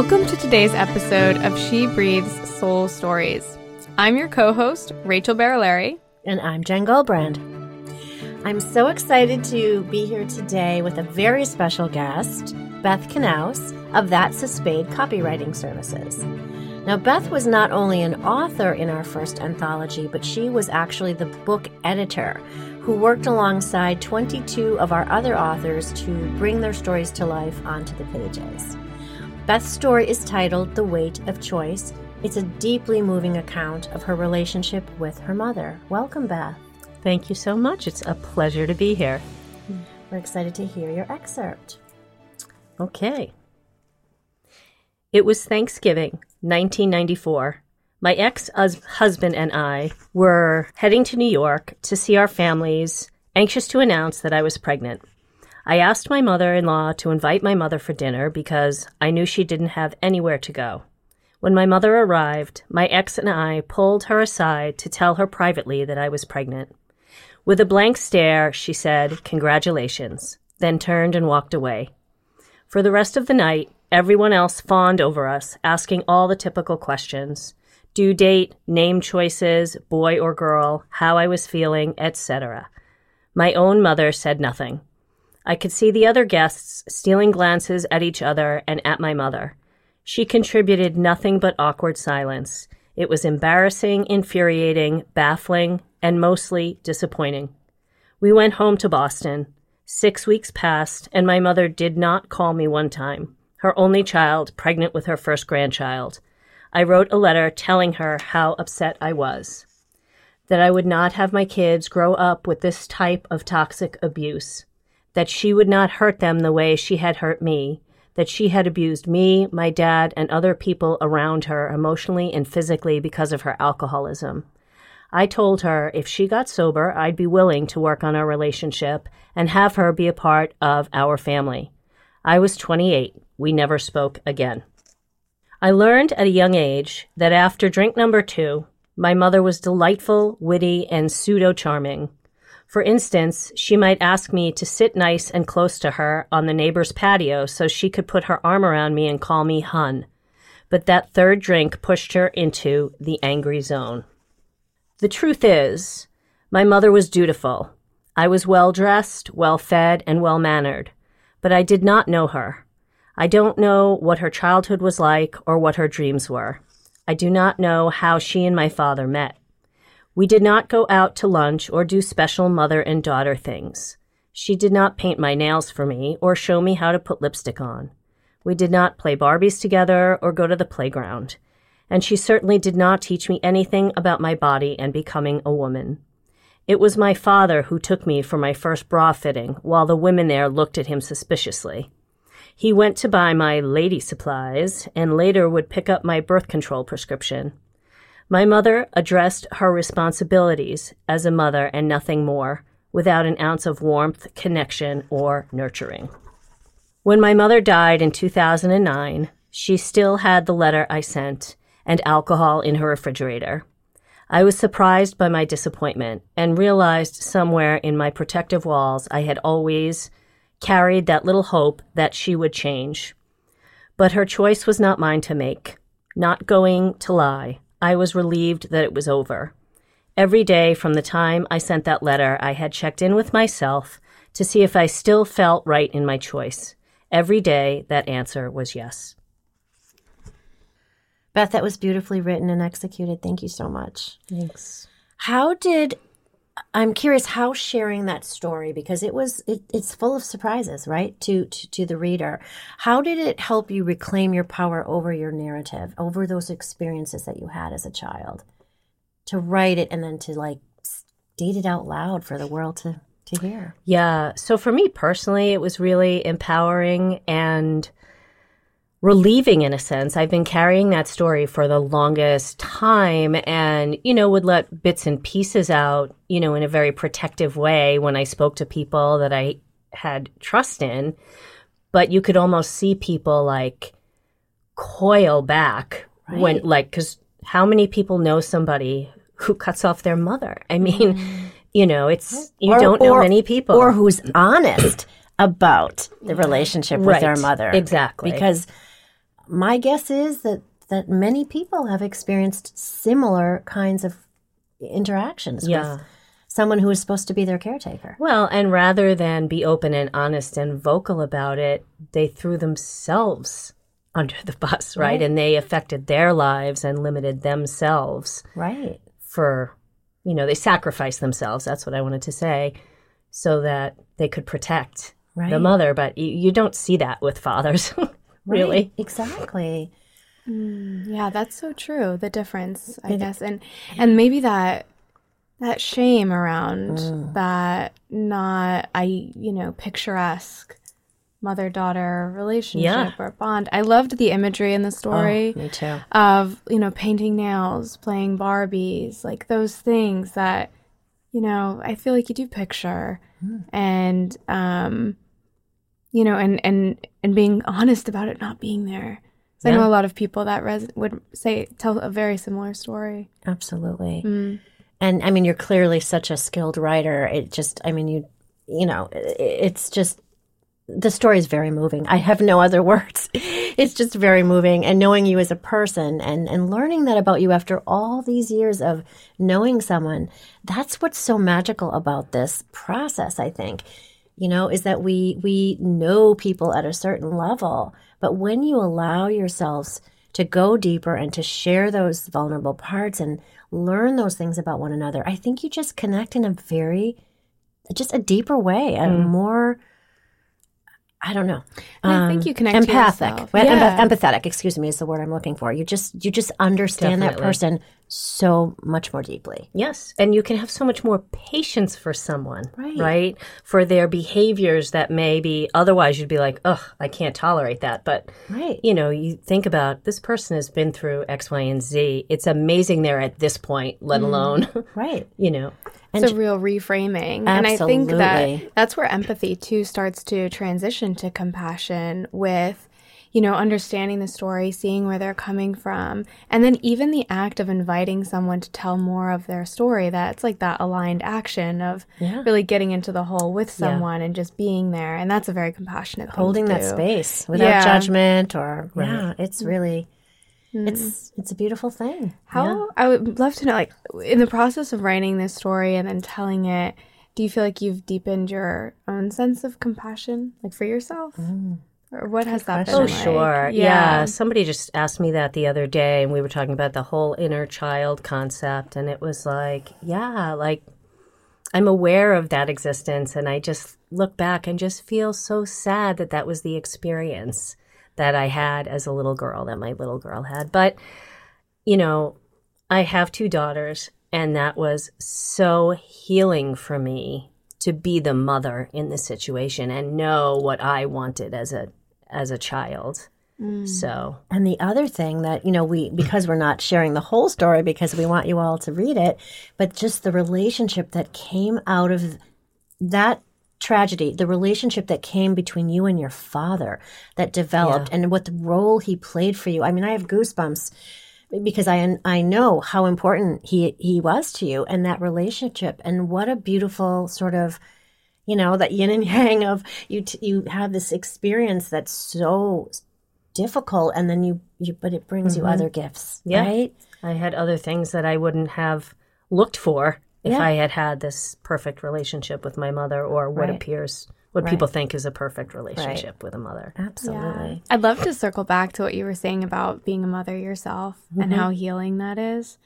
Welcome to today's episode of She Breathes Soul Stories. I'm your co-host, Rachael Barillari. And I'm Jen Gulbrand. I'm so excited to be here today with a very special guest, Beth Knaus of That's a Spade Copywriting Services. Now, Beth was not only an author in our first anthology, but she was actually the book editor who worked alongside 22 of our other authors to bring their stories to life onto the pages. Beth's story is titled The Weight of Choice. It's a deeply moving account of her relationship with her mother. Welcome, Beth. Thank you so much. It's a pleasure to be here. We're excited to hear your excerpt. Okay. It was Thanksgiving, 1994. My ex-husband and I were heading to New York to see our families, anxious to announce that I was pregnant. I asked my mother-in-law to invite my mother for dinner because I knew she didn't have anywhere to go. When my mother arrived, my ex and I pulled her aside to tell her privately that I was pregnant. With a blank stare, she said, "Congratulations," then turned and walked away. For the rest of the night, everyone else fawned over us, asking all the typical questions. Due date, name choices, boy or girl, how I was feeling, etc. My own mother said nothing. I could see the other guests stealing glances at each other and at my mother. She contributed nothing but awkward silence. It was embarrassing, infuriating, baffling, and mostly disappointing. We went home to Boston. 6 weeks passed, and my mother did not call me one time. Her only child, pregnant with her first grandchild. I wrote a letter telling her how upset I was, that I would not have my kids grow up with this type of toxic abuse, that she would not hurt them the way she had hurt me, that she had abused me, my dad, and other people around her emotionally and physically because of her alcoholism. I told her if she got sober, I'd be willing to work on our relationship and have her be a part of our family. I was 28. We never spoke again. I learned at a young age that after drink number 2, my mother was delightful, witty, and pseudo-charming. For instance, she might ask me to sit nice and close to her on the neighbor's patio so she could put her arm around me and call me hun. But that third drink pushed her into the angry zone. The truth is, my mother was dutiful. I was well-dressed, well-fed, and well-mannered. But I did not know her. I don't know what her childhood was like or what her dreams were. I do not know how she and my father met. We did not go out to lunch or do special mother and daughter things. She did not paint my nails for me or show me how to put lipstick on. We did not play Barbies together or go to the playground. And she certainly did not teach me anything about my body and becoming a woman. It was my father who took me for my first bra fitting while the women there looked at him suspiciously. He went to buy my lady supplies and later would pick up my birth control prescription. My mother addressed her responsibilities as a mother and nothing more, without an ounce of warmth, connection, or nurturing. When my mother died in 2009, she still had the letter I sent and alcohol in her refrigerator. I was surprised by my disappointment and realized somewhere in my protective walls I had always carried that little hope that she would change. But her choice was not mine to make. Not going to lie, I was relieved that it was over. Every day from the time I sent that letter, I had checked in with myself to see if I still felt right in my choice. Every day, that answer was yes. Beth, that was beautifully written and executed. Thank you so much. Thanks. I'm curious how sharing that story, because it's full of surprises, right, to the reader. How did it help you reclaim your power over your narrative, over those experiences that you had as a child, to write it and then to, like, state it out loud for the world to hear? Yeah. So for me personally, it was really empowering and relieving in a sense. I've been carrying that story for the longest time and, would let bits and pieces out, in a very protective way when I spoke to people that I had trust in. But you could almost see people like coil back, right? When, like, because how many people know somebody who cuts off their mother? I mean, it's, you don't know many people. Or who's honest about the relationship with their mother. Exactly. Because my guess is that many people have experienced similar kinds of interactions with someone who is supposed to be their caretaker. Well, and rather than be open and honest and vocal about it, they threw themselves under the bus, right? And they affected their lives and limited themselves. Right. For, you know, they sacrificed themselves. That's what I wanted to say, so that they could protect the mother. But you don't see that with fathers, really. Right. Exactly. Yeah, that's so true. The difference, I guess. And maybe that shame around that picturesque mother-daughter relationship or bond. I loved the imagery in the story. Oh, me too. Of, painting nails, playing Barbies, like those things that, I feel like you do picture. And, and being honest about it not being there. So I know a lot of people that would tell a very similar story. Absolutely. And I mean, you're clearly such a skilled writer. It just, it's just, the story is very moving. I have no other words. It's just very moving. And knowing you as a person and learning that about you after all these years of knowing someone, that's what's so magical about this process, I think, is that we know people at a certain level. But when you allow yourselves to go deeper and to share those vulnerable parts and learn those things about one another, I think you just connect in a deeper way, a more, I don't know. I think you connect empathic. Yeah. Empathetic, excuse me, is the word I'm looking for. You just understand that person so much more deeply. Yes, and you can have so much more patience for someone, right? For their behaviors that maybe otherwise you'd be like, ugh, I can't tolerate that. But, you think about this person has been through X, Y, and Z. It's amazing they're at this point, let alone, It's a real reframing. Absolutely. And I think that's where empathy, too, starts to transition to compassion with, understanding the story, seeing where they're coming from. And then even the act of inviting someone to tell more of their story, that's like that aligned action of really getting into the whole with someone and just being there. And that's a very compassionate thing to do. That space without judgment or, it's really... It's a beautiful thing. I would love to know, like, in the process of writing this story and then telling it, do you feel like you've deepened your own sense of compassion, like for yourself? Or what has that been like? Oh, sure. Yeah. Somebody just asked me that the other day, and we were talking about the whole inner child concept, and it was like, I'm aware of that existence, and I just look back and just feel so sad that was the experience that I had as a little girl, that my little girl had. But, I have two daughters, and that was so healing for me to be the mother in this situation and know what I wanted as a child. So. And the other thing that, because we're not sharing the whole story because we want you all to read it, but just the relationship that came out of that tragedy, the relationship that came between you and your father that developed and what the role he played for you. I mean, I have goosebumps because I know how important he was to you and that relationship. And what a beautiful sort of, that yin and yang of you have this experience that's so difficult and then but it brings you other gifts, right? I had other things that I wouldn't have looked for if I had this perfect relationship with my mother or what people think is a perfect relationship with a mother. Absolutely. Yeah. I'd love to circle back to what you were saying about being a mother yourself and how healing that is.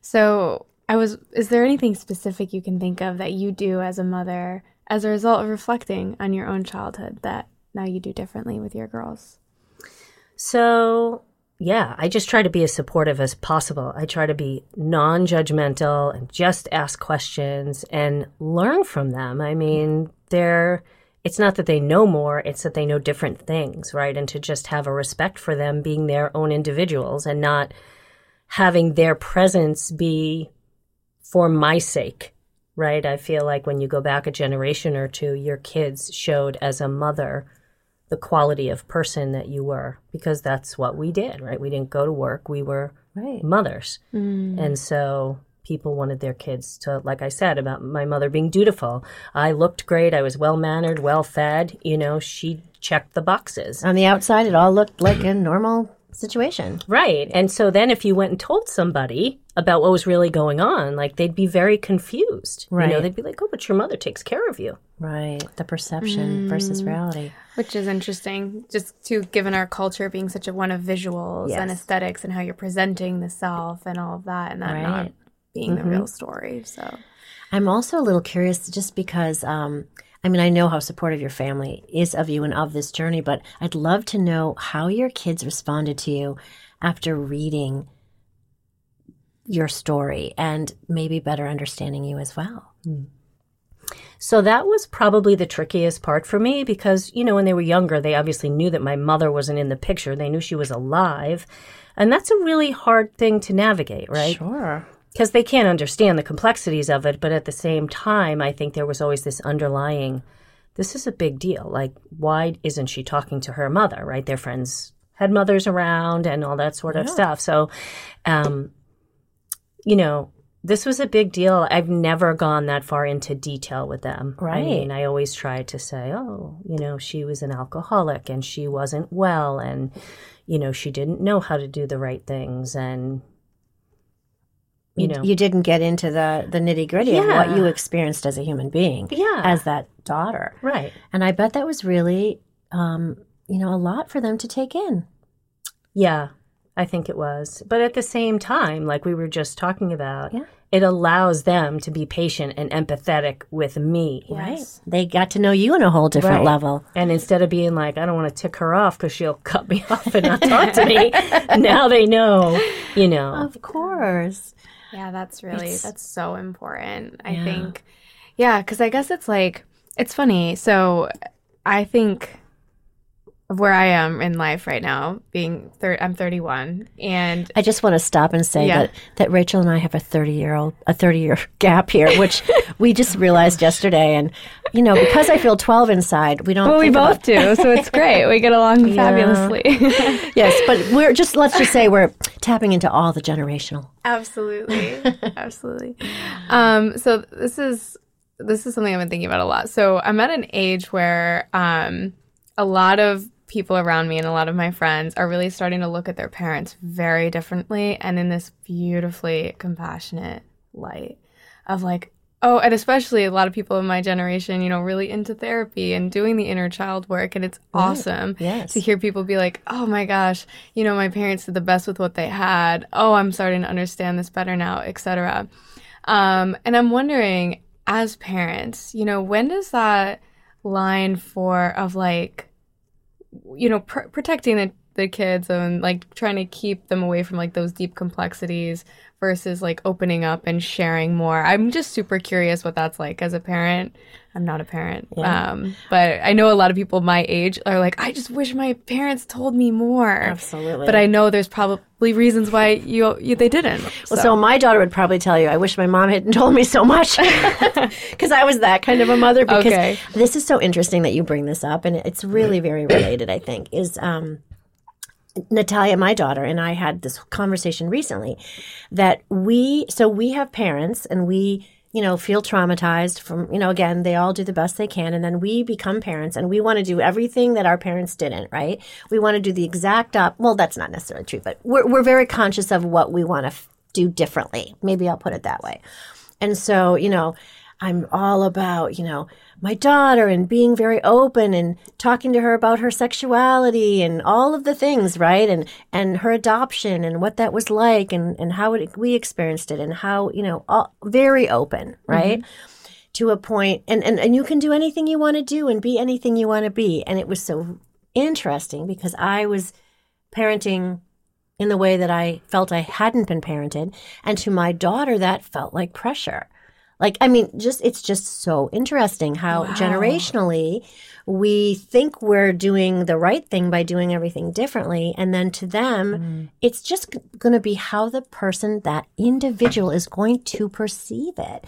So is there anything specific you can think of that you do as a mother as a result of reflecting on your own childhood that now you do differently with your girls? So... yeah, I just try to be as supportive as possible. I try to be non-judgmental and just ask questions and learn from them. I mean, it's not that they know more, it's that they know different things, right? And to just have a respect for them being their own individuals and not having their presence be for my sake, right? I feel like when you go back a generation or two, your kids showed as a mother the quality of person that you were, because that's what we did, right? We didn't go to work. We were mothers. And so people wanted their kids to, like I said, about my mother being dutiful. I looked great. I was well-mannered, well-fed. She checked the boxes. On the outside, it all looked like a normal situation. Right. And so then if you went and told somebody about what was really going on, like, they'd be very confused. Right. You know, they'd be like, oh, but your mother takes care of you. Right. The perception versus reality. Which is interesting, just to given our culture being such a one of visuals and aesthetics and how you're presenting the self and all of that, and that not being the real story. So I'm also a little curious just because, I mean, I know how supportive your family is of you and of this journey, but I'd love to know how your kids responded to you after reading your story and maybe better understanding you as well. So that was probably the trickiest part for me because, you know, when they were younger, they obviously knew that my mother wasn't in the picture. They knew she was alive. And that's a really hard thing to navigate, right? Sure. Because they can't understand the complexities of it, but at the same time, I think there was always this underlying, this is a big deal. Like, why isn't she talking to her mother, right? Their friends had mothers around and all that sort of stuff. So, you know, this was a big deal. I've never gone that far into detail with them. Right. I mean, I always try to say, oh, you know, she was an alcoholic and she wasn't well and, you know, she didn't know how to do the right things and... You know, you didn't get into the nitty-gritty of what you experienced as a human being, as that daughter. Right. And I bet that was really, you know, a lot for them to take in. Yeah, I think it was. But at the same time, like we were just talking about, it allows them to be patient and empathetic with me. Yes. Right. They got to know you on a whole different level. And instead of being like, I don't want to tick her off because she'll cut me off and not talk to me, now they know, you know. Of course. Yeah, that's really, that's so important, I think. Yeah, because I guess it's like, it's funny. So I think of where I am in life right now, being, I'm 31. And I just want to stop and say that Rachael and I have a 30-year gap here, which we just realized yesterday. And, you know, because I feel 12 inside, we don't. Well, we both do, so it's great. We get along fabulously. Yes, but we're just, let's just say we're tapping into all the generational. Absolutely, absolutely. So this is something I've been thinking about a lot. So I'm at an age where a lot of people around me and a lot of my friends are really starting to look at their parents very differently and in this beautifully compassionate light of like, oh, and especially a lot of people in my generation, you know, really into therapy and doing the inner child work. And it's awesome to hear people be like, oh, my gosh, you know, my parents did the best with what they had. Oh, I'm starting to understand this better now, et cetera. And I'm wondering, as parents, you know, when does that line for of like, you know, protecting the kids and like trying to keep them away from like those deep complexities versus like opening up and sharing more? I'm just super curious what that's like as a parent. I'm not a parent, but I know a lot of people my age are like, I just wish my parents told me more. Absolutely. But I know there's probably reasons why they didn't. So. Well, so my daughter would probably tell you, I wish my mom hadn't told me so much because I was that kind of a mother. Because this is so interesting that you bring this up, and it's really very related, I think, is Natalia, my daughter, and I had this conversation recently that we have parents and we, you know, feel traumatized from, you know, again, they all do the best they can. And then we become parents and we want to do everything that our parents didn't, right? We want to do the exact well, that's not necessarily true, but we're very conscious of what we want to do differently. Maybe I'll put it that way. And so, you know, I'm all about, you know, my daughter and being very open and talking to her about her sexuality and all of the things, right? And her adoption and what that was like and how we experienced it and how, you know, all, very open, right? Mm-hmm. To a point. And you can do anything you want to do and be anything you want to be. And it was so interesting because I was parenting in the way that I felt I hadn't been parented. And to my daughter, that felt like pressure. Like, I mean, it's just so interesting how generationally we think we're doing the right thing by doing everything differently. And then to them, it's just going to be how the person, that individual is going to perceive it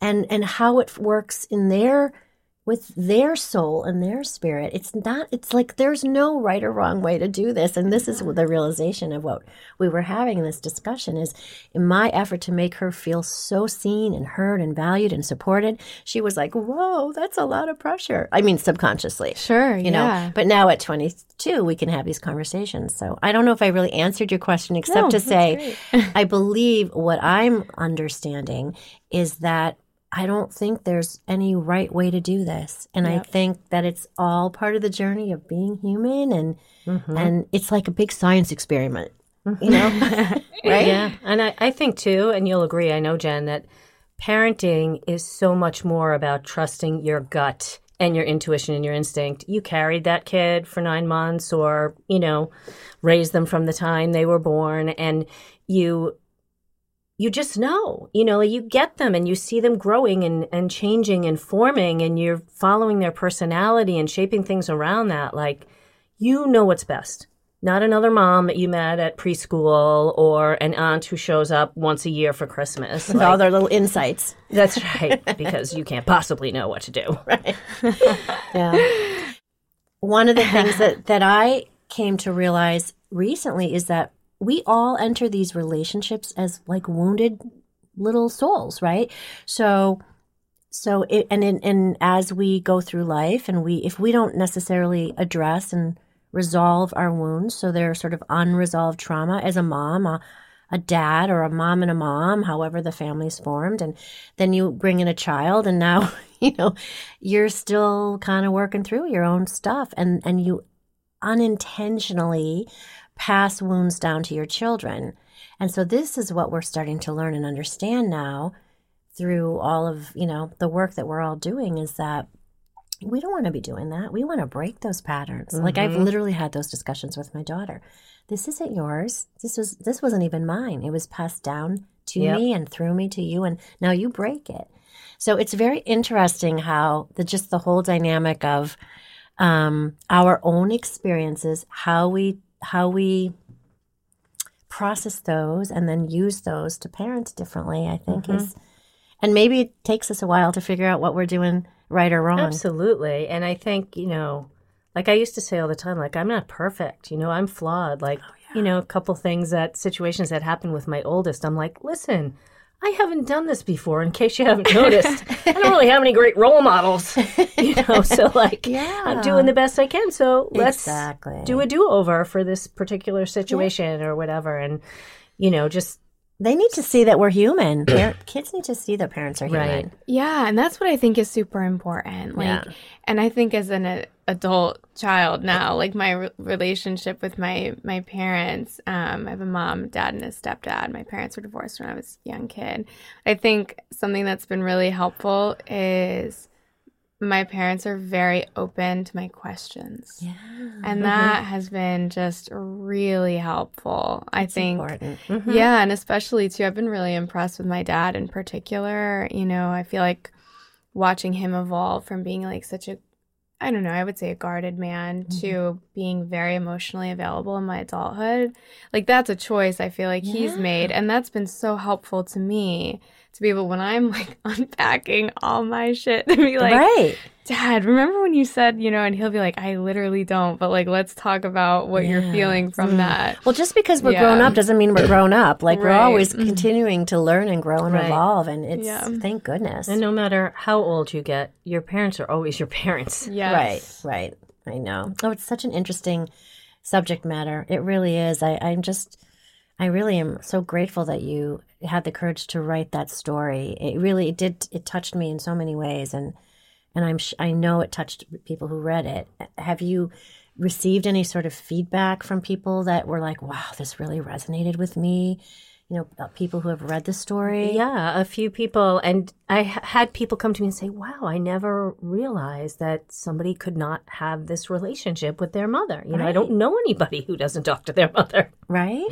and how it works in their with their soul and their spirit. It's like there's no right or wrong way to do this. And this is the realization of what we were having in this discussion is, in my effort to make her feel so seen and heard and valued and supported, she was like, whoa, that's a lot of pressure. I mean, subconsciously. Sure, you know, but now at 22, we can have these conversations. So I don't know if I really answered your question, except to say, I believe what I'm understanding is that I don't think there's any right way to do this. And I think that it's all part of the journey of being human. And and it's like a big science experiment, you know? Right? Yeah. And I think, too, and you'll agree, I know, Jen, that parenting is so much more about trusting your gut and your intuition and your instinct. You carried that kid for 9 months or, you know, raised them from the time they were born. And you just know, you know, you get them and you see them growing and changing and forming, and you're following their personality and shaping things around that. Like, you know what's best. Not another mom that you met at preschool or an aunt who shows up once a year for Christmas. With all their little insights. That's right, because you can't possibly know what to do. Right. Yeah. One of the things that I came to realize recently is that we all enter these relationships as like wounded little souls, right? So it, and as we go through life, and if we don't necessarily address and resolve our wounds, so they're sort of unresolved trauma as a mom, a dad, or a mom and a mom, however the family's formed, and then you bring in a child, and now you're still kind of working through your own stuff, and you unintentionally pass wounds down to your children. And so this is what we're starting to learn and understand now through all of, the work that we're all doing, is that we don't want to be doing that. We want to break those patterns. Like, I've literally had those discussions with my daughter. This isn't yours. This wasn't even mine. It was passed down to me and through me to you, and now you break it. So it's very interesting how the whole dynamic of our own experiences, how we process those and then use those to parent differently, I think is, and maybe it takes us a while to figure out what we're doing right or wrong. Absolutely. And I think, like I used to say all the time, like, I'm not perfect, I'm flawed. Like, a couple things situations that happened with my oldest, I'm like, listen, I haven't done this before, in case you haven't noticed. I don't really have any great role models, so I'm doing the best I can. So let's do a do-over for this particular situation or whatever. And, they need to see that we're human. Kids need to see that parents are human. Right. Yeah, and that's what I think is super important. And I think as an adult child now, like my relationship with my parents, I have a mom, dad, and a stepdad. My parents were divorced when I was a young kid. I think something that's been really helpful is my parents are very open to my questions. Yeah. And that has been just really helpful, I think. Important. Yeah, and especially, too, I've been really impressed with my dad in particular. I feel like watching him evolve from being like such a, I don't know, I would say a guarded man to being very emotionally available in my adulthood. Like, that's a choice I feel like he's made. And that's been so helpful to me. To be able, when I'm like unpacking all my shit, to be like, Dad, remember when you said, and he'll be like, I literally don't, but like, let's talk about what you're feeling from that. Well, just because we're grown up doesn't mean we're grown up. Like, we're always continuing to learn and grow and evolve. And it's, thank goodness. And no matter how old you get, your parents are always your parents. Yes. Right. I know. Oh, it's such an interesting subject matter. It really is. I really am so grateful that you had the courage to write that story. It really did. It touched me in so many ways, and I know it touched people who read it. Have you received any sort of feedback from people that were like, wow, this really resonated with me? People who have read the story. Yeah, a few people. And I had people come to me and say, wow, I never realized that somebody could not have this relationship with their mother. I don't know anybody who doesn't talk to their mother. Right?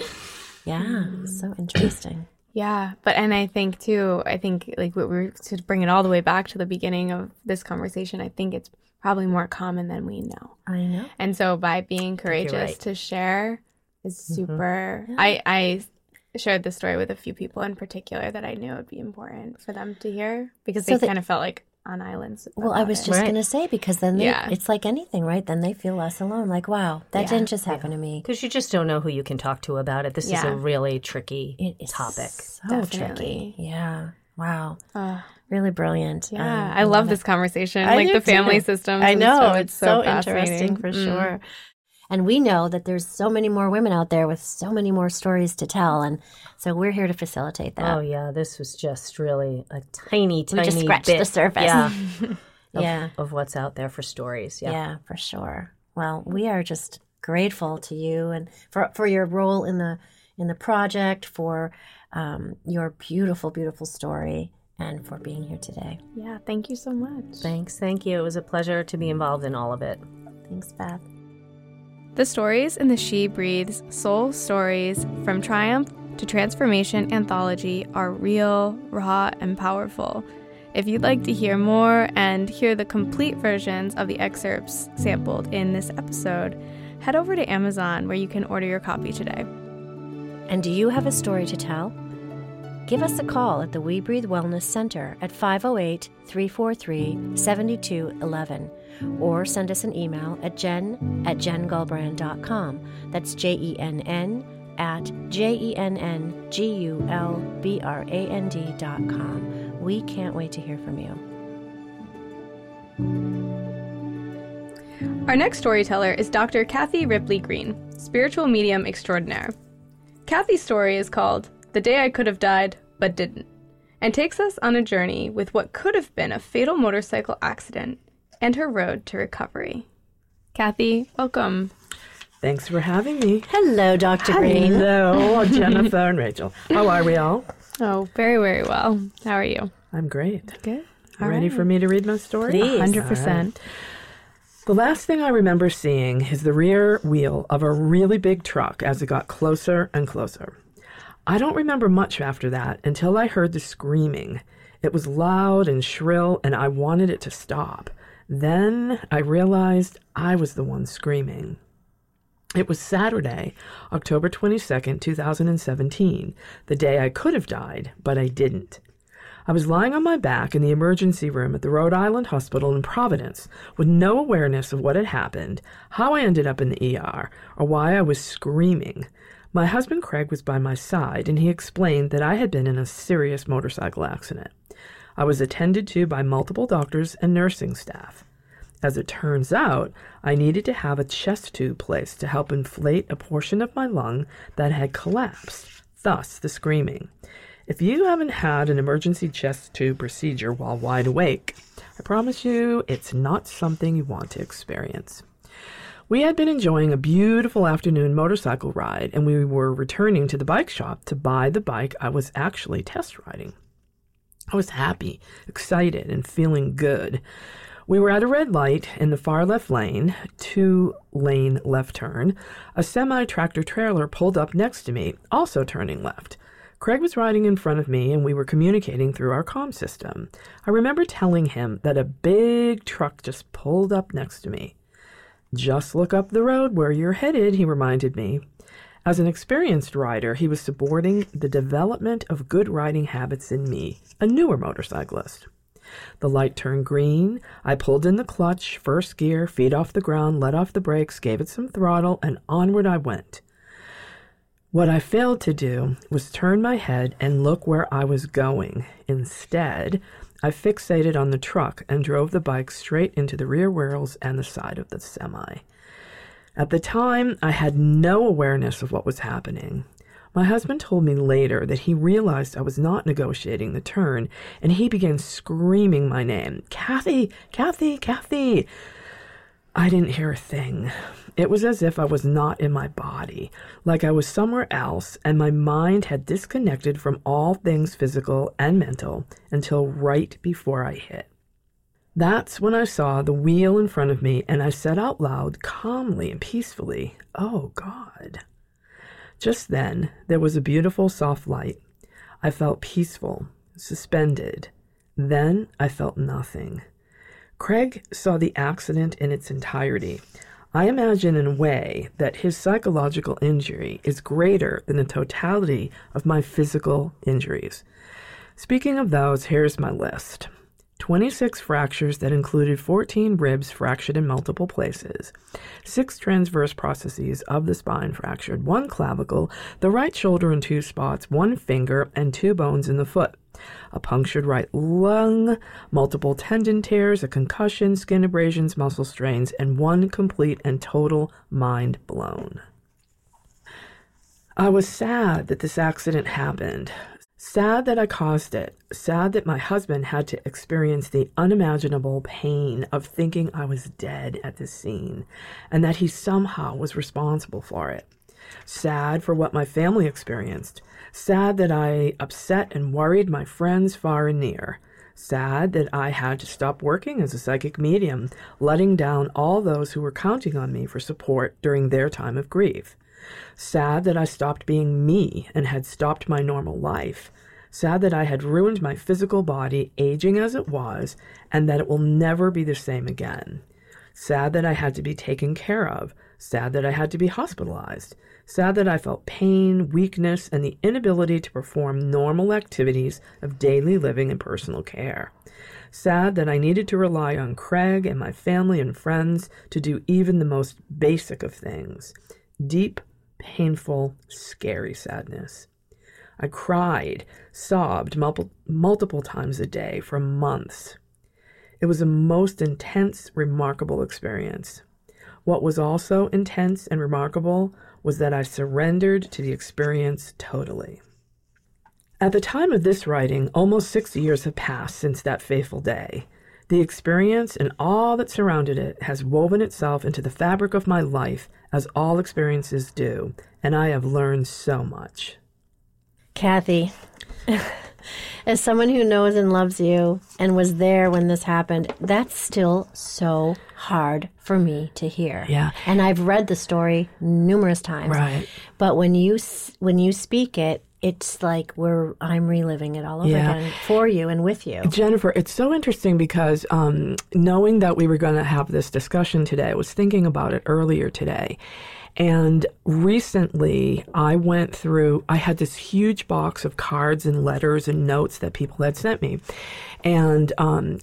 Yeah, so interesting. Yeah, and I think like what to bring it all the way back to the beginning of this conversation, I think it's probably more common than we know. I know. And so by being courageous to share is super. Yeah. I shared this story with a few people in particular that I knew would be important for them to hear, because so they kind of felt like, on islands. Well, I was just going to say, because then it's like anything, right? Then they feel less alone. Like, wow, that didn't just happen to me. Because you just don't know who you can talk to about it. This is a really tricky topic. So definitely tricky. Yeah. Wow. Really brilliant. Yeah. I love this conversation. Like the family systems. I know. It's so interesting for sure. And we know that there's so many more women out there with so many more stories to tell. And so we're here to facilitate that. Oh, yeah. This was just really a tiny bit. We just scratched the surface. Yeah. Of what's out there for stories. Yeah. Yeah, for sure. Well, we are just grateful to you and for your role in the project, for your beautiful, beautiful story, and for being here today. Yeah. Thank you so much. Thanks. Thank you. It was a pleasure to be involved in all of it. Thanks, Beth. The stories in the She Breathes Soul Stories From Triumph to Transformation anthology are real, raw, and powerful. If you'd like to hear more and hear the complete versions of the excerpts sampled in this episode, head over to Amazon where you can order your copy today. And do you have a story to tell? Give us a call at the We Breathe Wellness Center at 508-343-7211. Or send us an email at jen@jengulbrand.com. That's JENN@JENNGULBRAND.com. We can't wait to hear from you. Our next storyteller is Dr. Cathy Ripley Greene, spiritual medium extraordinaire. Cathy's story is called The Day I Could Have Died But Didn't, and takes us on a journey with what could have been a fatal motorcycle accident and her road to recovery. Cathy, welcome. Thanks for having me. Hello, Dr. Green. Hello, Jennifer and Rachel. How are we all? Oh, very, very well. How are you? I'm great. Good. All ready for me to read my story? Please. 100%. Right. The last thing I remember seeing is the rear wheel of a really big truck as it got closer and closer. I don't remember much after that until I heard the screaming. It was loud and shrill, and I wanted it to stop. Then I realized I was the one screaming. It was Saturday, October 22nd, 2017, the day I could have died, but I didn't. I was lying on my back in the emergency room at the Rhode Island Hospital in Providence with no awareness of what had happened, how I ended up in the ER, or why I was screaming. My husband Craig was by my side, and he explained that I had been in a serious motorcycle accident. I was attended to by multiple doctors and nursing staff. As it turns out, I needed to have a chest tube placed to help inflate a portion of my lung that had collapsed, thus the screaming. If you haven't had an emergency chest tube procedure while wide awake, I promise you it's not something you want to experience. We had been enjoying a beautiful afternoon motorcycle ride, and we were returning to the bike shop to buy the bike I was actually test riding. I was happy, excited, and feeling good. We were at a red light in the far left lane, 2-lane left turn. A semi-tractor trailer pulled up next to me, also turning left. Craig was riding in front of me, and we were communicating through our comm system. I remember telling him that a big truck just pulled up next to me. "Just look up the road where you're headed," he reminded me. As an experienced rider, he was supporting the development of good riding habits in me, a newer motorcyclist. The light turned green. I pulled in the clutch, first gear, feet off the ground, let off the brakes, gave it some throttle, and onward I went. What I failed to do was turn my head and look where I was going. Instead, I fixated on the truck and drove the bike straight into the rear wheels and the side of the semi. At the time, I had no awareness of what was happening. My husband told me later that he realized I was not negotiating the turn, and he began screaming my name, "Cathy, Cathy, Cathy." I didn't hear a thing. It was as if I was not in my body, like I was somewhere else, and my mind had disconnected from all things physical and mental until right before I hit. That's when I saw the wheel in front of me, and I said out loud, calmly and peacefully, "Oh, God." Just then, there was a beautiful, soft light. I felt peaceful, suspended. Then I felt nothing. Craig saw the accident in its entirety. I imagine in a way that his psychological injury is greater than the totality of my physical injuries. Speaking of those, here's my list. 26 fractures that included 14 ribs fractured in multiple places, 6 transverse processes of the spine fractured, 1 clavicle, the right shoulder in 2 spots, 1 finger, and 2 bones in the foot, a punctured right lung, multiple tendon tears, a concussion, skin abrasions, muscle strains, and 1 complete and total mind blown. I was sad that this accident happened, sad that I caused it, sad that my husband had to experience the unimaginable pain of thinking I was dead at this scene, and that he somehow was responsible for it, sad for what my family experienced, sad that I upset and worried my friends far and near, sad that I had to stop working as a psychic medium, letting down all those who were counting on me for support during their time of grief. Sad that I stopped being me and had stopped my normal life. Sad that I had ruined my physical body, aging as it was, and that it will never be the same again. Sad that I had to be taken care of. Sad that I had to be hospitalized. Sad that I felt pain, weakness, and the inability to perform normal activities of daily living and personal care. Sad that I needed to rely on Craig and my family and friends to do even the most basic of things. Deep, painful, scary sadness. I cried, sobbed multiple times a day for months. It was a most intense, remarkable experience. What was also intense and remarkable was that I surrendered to the experience totally. At the time of this writing, almost 6 years have passed since that fateful day. The experience and all that surrounded it has woven itself into the fabric of my life, as all experiences do, and I have learned so much. Cathy, as someone who knows and loves you and was there when this happened, that's still so hard for me to hear. Yeah. And I've read the story numerous times. Right. But when you speak it, it's like I'm reliving it all over again for you and with you. Jennifer, it's so interesting because knowing that we were going to have this discussion today, I was thinking about it earlier today. And recently I had this huge box of cards and letters and notes that people had sent me. And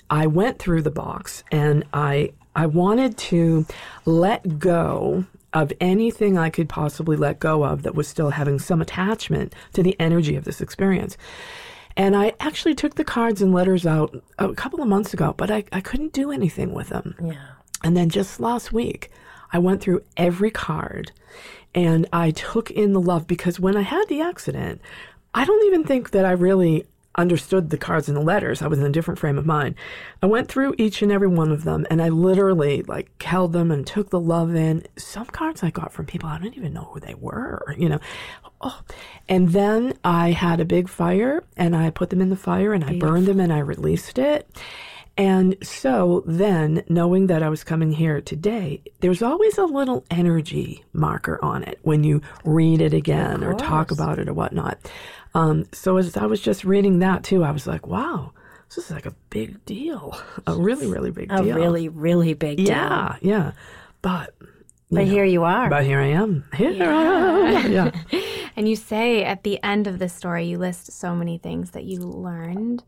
I went through the box and I wanted to let go of anything I could possibly let go of that was still having some attachment to the energy of this experience. And I actually took the cards and letters out a couple of months ago, but I couldn't do anything with them. Yeah. And then just last week, I went through every card and I took in the love, because when I had the accident, I don't even think that I really understood the cards and the letters. I was in a different frame of mind. I went through each and every one of them, and I literally held them and took the love in. Some cards I got from people I didn't even know who they were, Oh. And then I had a big fire, and I put them in the fire, and I burned them, and I released it. And so then, knowing that I was coming here today, there's always a little energy marker on it when you read it again or talk about it or whatnot. So as I was just reading that, too, I was like, wow, this is a big deal, a really, really big deal. A really, really big deal. Yeah, yeah. But here you are. But here I am. Here I am. And you say at the end of this story, you list so many things that you learned.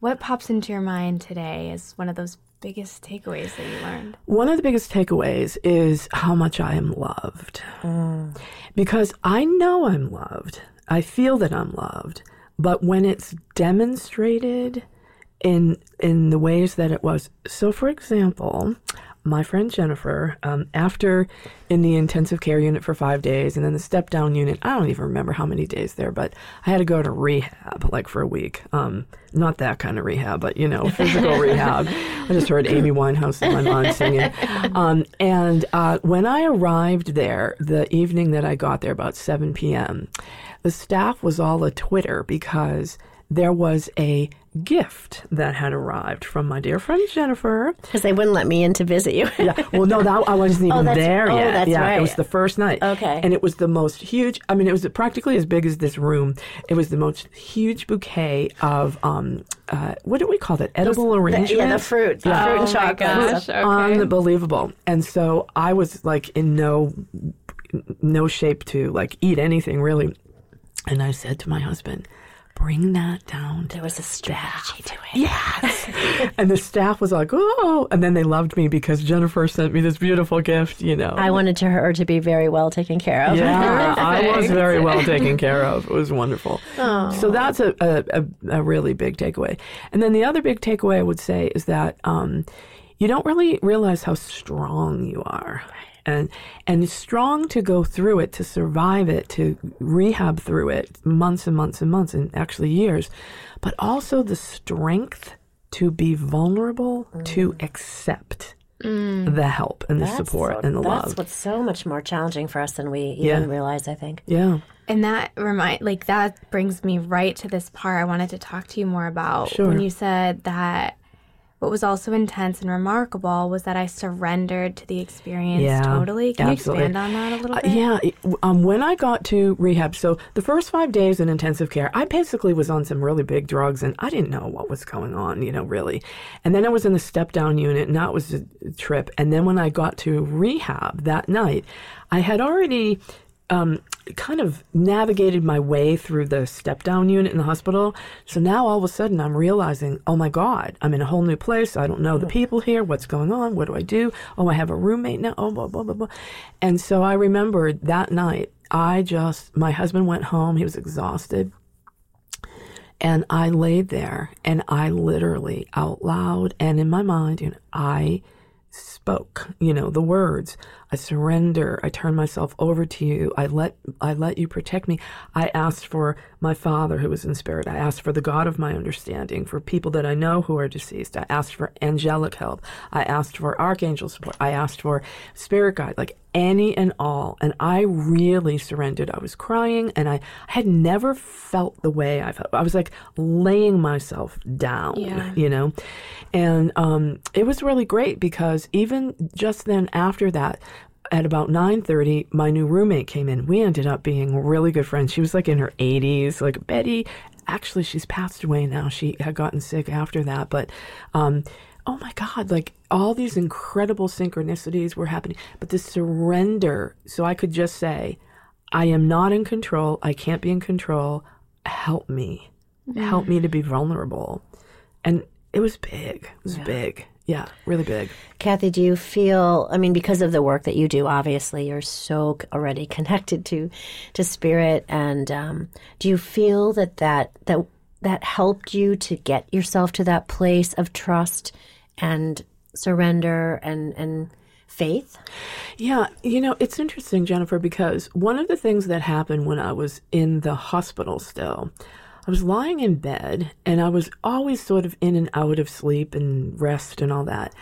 What pops into your mind today as one of those biggest takeaways that you learned? One of the biggest takeaways is how much I am loved. Mm. Because I know I'm loved. I feel that I'm loved. But when it's demonstrated in the ways that it was. So, for example, my friend Jennifer, after in the intensive care unit for 5 days and then the step-down unit, I don't even remember how many days there, but I had to go to rehab, for a week. Not that kind of rehab, but, physical rehab. I just heard Amy Winehouse and my mom singing. And when I arrived there, the evening that I got there, about 7 p.m., the staff was all a-twitter because there was a gift that had arrived from my dear friend Jennifer. Because they wouldn't let me in to visit you. Yeah. Well, no, I wasn't even there yet. That's right. It was the first night. Okay. And it was the most huge, it was practically as big as this room. It was the most huge bouquet of, what do we call that? Edible arrangements? The fruit. The fruit and chocolate. Oh my gosh. Okay. Unbelievable. And so I was in no shape to eat anything really. And I said to my husband, bring that down. There was a strategy to it. Yes. And the staff was like, oh. And then they loved me because Jennifer sent me this beautiful gift, you know. I wanted her to be very well taken care of. Yeah, I was very well taken care of. It was wonderful. Oh. So that's a really big takeaway. And then the other big takeaway I would say is that you don't really realize how strong you are. And strong to go through it, to survive it, to rehab through it, months and months and months, and actually years, but also the strength to be vulnerable, to accept the help and the support and the love. That's what's so much more challenging for us than we even realize, I think. Yeah. And that brings me right to this part I wanted to talk to you more about. Sure. When you said that what was also intense and remarkable was that I surrendered to the experience totally. Can you expand on that a little bit? When I got to rehab, so the first 5 days in intensive care, I basically was on some really big drugs, and I didn't know what was going on, you know, really. And then I was in the step-down unit, and that was a trip. And then when I got to rehab that night, I had already kind of navigated my way through the step-down unit in the hospital. So now all of a sudden I'm realizing, oh my God, I'm in a whole new place. I don't know the people here. What's going on? What do I do? Oh, I have a roommate now. Oh, blah, blah, blah, blah. And so I remembered that night, my husband went home. He was exhausted. And I laid there and I literally out loud and in my mind, you know, I spoke, you know, the words, I surrender, I turn myself over to you, I let you protect me. I asked for my Father who was in spirit. I asked for the God of my understanding, for people that I know who are deceased. I asked for angelic help. I asked for archangel support. I asked for spirit guide, like any and all. And I really surrendered. I was crying and I had never felt the way I felt. I was like laying myself down, you know? And it was really great because even just then after that, at about 9:30, my new roommate came in. We ended up being really good friends. She was like in her 80s, like Betty. Actually, she's passed away now. She had gotten sick after that. But oh my God, like all these incredible synchronicities were happening. But the surrender, so I could just say, I am not in control. I can't be in control. Help me. Help me to be vulnerable. And it was big. It was big. Yeah, really big. Cathy, do you feel, I mean, because of the work that you do, obviously, you're so already connected to spirit. And do you feel that helped you to get yourself to that place of trust and surrender and faith? Yeah. You know, it's interesting, Jennifer, because one of the things that happened when I was in the hospital still, I was lying in bed, and I was always sort of in and out of sleep and rest and all that.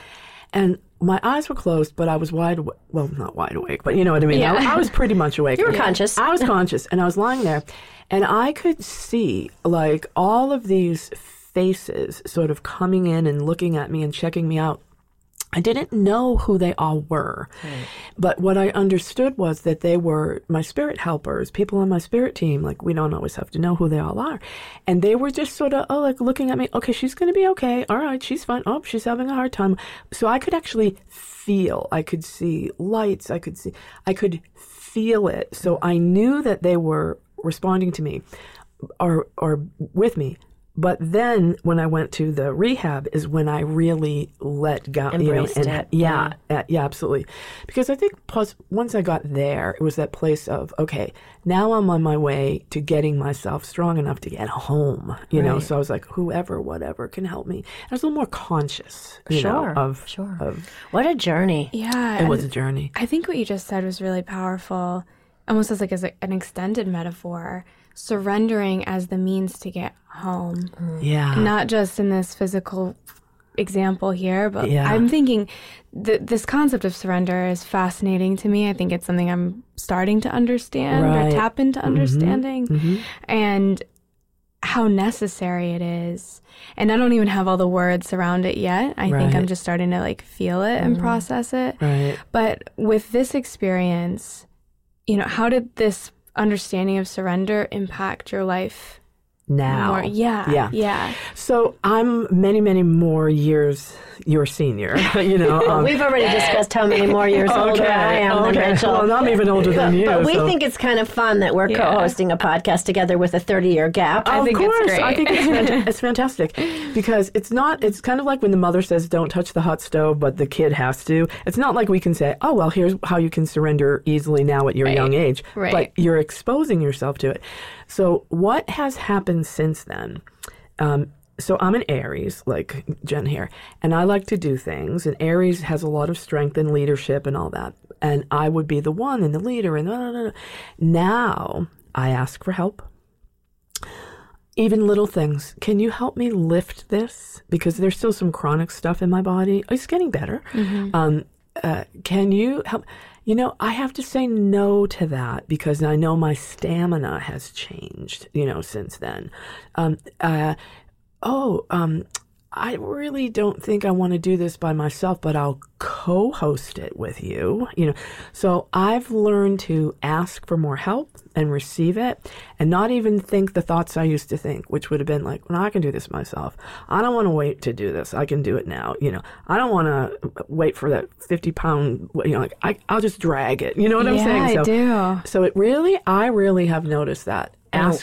And my eyes were closed, but I was wide awake. Well, not wide awake, but you know what I mean. Yeah. I was pretty much awake. You were conscious. I was conscious, and I was lying there, and I could see, like, all of these faces sort of coming in and looking at me and checking me out. I didn't know who they all were, but what I understood was that they were my spirit helpers, people on my spirit team. Like, we don't always have to know who they all are. And they were just sort of, looking at me. Okay, she's going to be okay. All right, she's fine. Oh, she's having a hard time. So I could actually feel, I could see lights. I could feel it. So I knew that they were responding to me or with me. But then when I went to the rehab is when I really let go. Embraced you know, and, it. Yeah, absolutely. Because I think once I got there, it was that place of, okay, now I'm on my way to getting myself strong enough to get home, you know. So I was like, whoever, whatever can help me. I was a little more conscious, you know, of what a journey. Yeah. It was a journey. I think what you just said was really powerful, almost as an extended metaphor. Surrendering as the means to get home. Yeah. Not just in this physical example here, but I'm thinking this concept of surrender is fascinating to me. I think it's something I'm starting to understand or tap into understanding and how necessary it is. And I don't even have all the words around it yet. I think I'm just starting to like feel it and process it. Right. But with this experience, you know, how did this understanding of surrender impact your life now. More, yeah. So I'm many more years your senior, you know. We've already discussed how many more years older I am than Rachel. Well, I'm even older than you. But we think it's kind of fun that we're co-hosting a podcast together with a 30-year gap. Of course, I think it's great. I think it's fantastic because it's kind of like when the mother says, don't touch the hot stove, but the kid has to. It's not like we can say, oh, well, here's how you can surrender easily now at your young age. Right. But you're exposing yourself to it. So what has happened since then? So I'm an Aries, like Jen here, and I like to do things. And Aries has a lot of strength and leadership and all that. And I would be the one and the leader. And now I ask for help. Even little things. Can you help me lift this? Because there's still some chronic stuff in my body. It's getting better. Mm-hmm. Can you help? You know, I have to say no to that because I know my stamina has changed, you know, since then. I really don't think I want to do this by myself, but I'll co-host it with you, you know. So I've learned to ask for more help and receive it and not even think the thoughts I used to think, which would have been like, well, I can do this myself. I don't want to wait to do this. I can do it now, you know. I don't want to wait for that 50-pound, you know, like I'll just drag it. You know what I'm saying? I do. So I really have noticed that. It's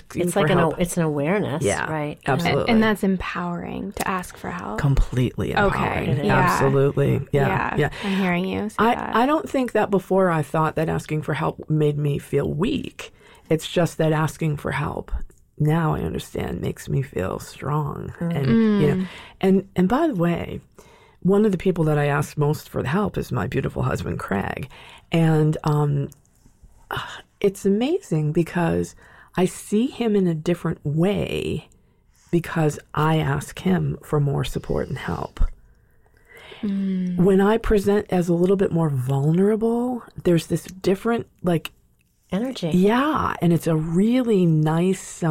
an awareness, right? Absolutely, and that's empowering to ask for help. Completely empowering. Okay, absolutely, yeah. I'm hearing you. I don't think that before I thought that asking for help made me feel weak. It's just that asking for help now I understand makes me feel strong, and you know, and by the way, one of the people that I ask most for the help is my beautiful husband Craig, and it's amazing because I see him in a different way because I ask him for more support and help. Mm. When I present as a little bit more vulnerable, there's this different, like, energy. Yeah, and it's a really nice,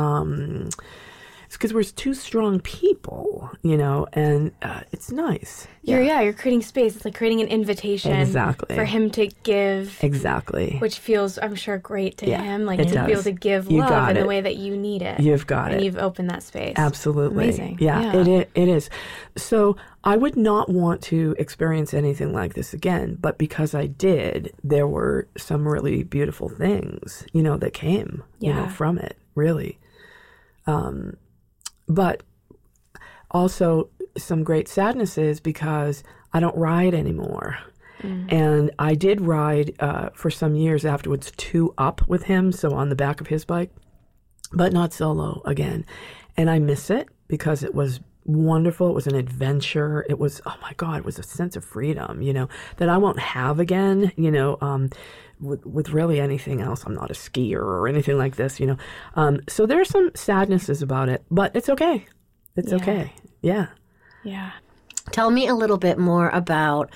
it's because we're two strong people, you know, and it's nice. You're creating space. It's like creating an invitation for him to give. Exactly. Which feels, I'm sure, great to him. Like to be able to give love in the way that you need it. You've got it. And you've opened that space. Absolutely. Amazing. Yeah. It is. So I would not want to experience anything like this again, but because I did, there were some really beautiful things, you know, that came, you know, from it, really. But also some great sadnesses because I don't ride anymore. Mm-hmm. And I did ride for some years afterwards, 2 up with him, so on the back of his bike, but not solo again. And I miss it because it was wonderful. It was an adventure. It was, oh my God, it was a sense of freedom, you know, that I won't have again, you know, with really anything else. I'm not a skier or anything like this, you know. So there are some sadnesses about it, but it's okay. It's okay. Yeah. Yeah. Tell me a little bit more about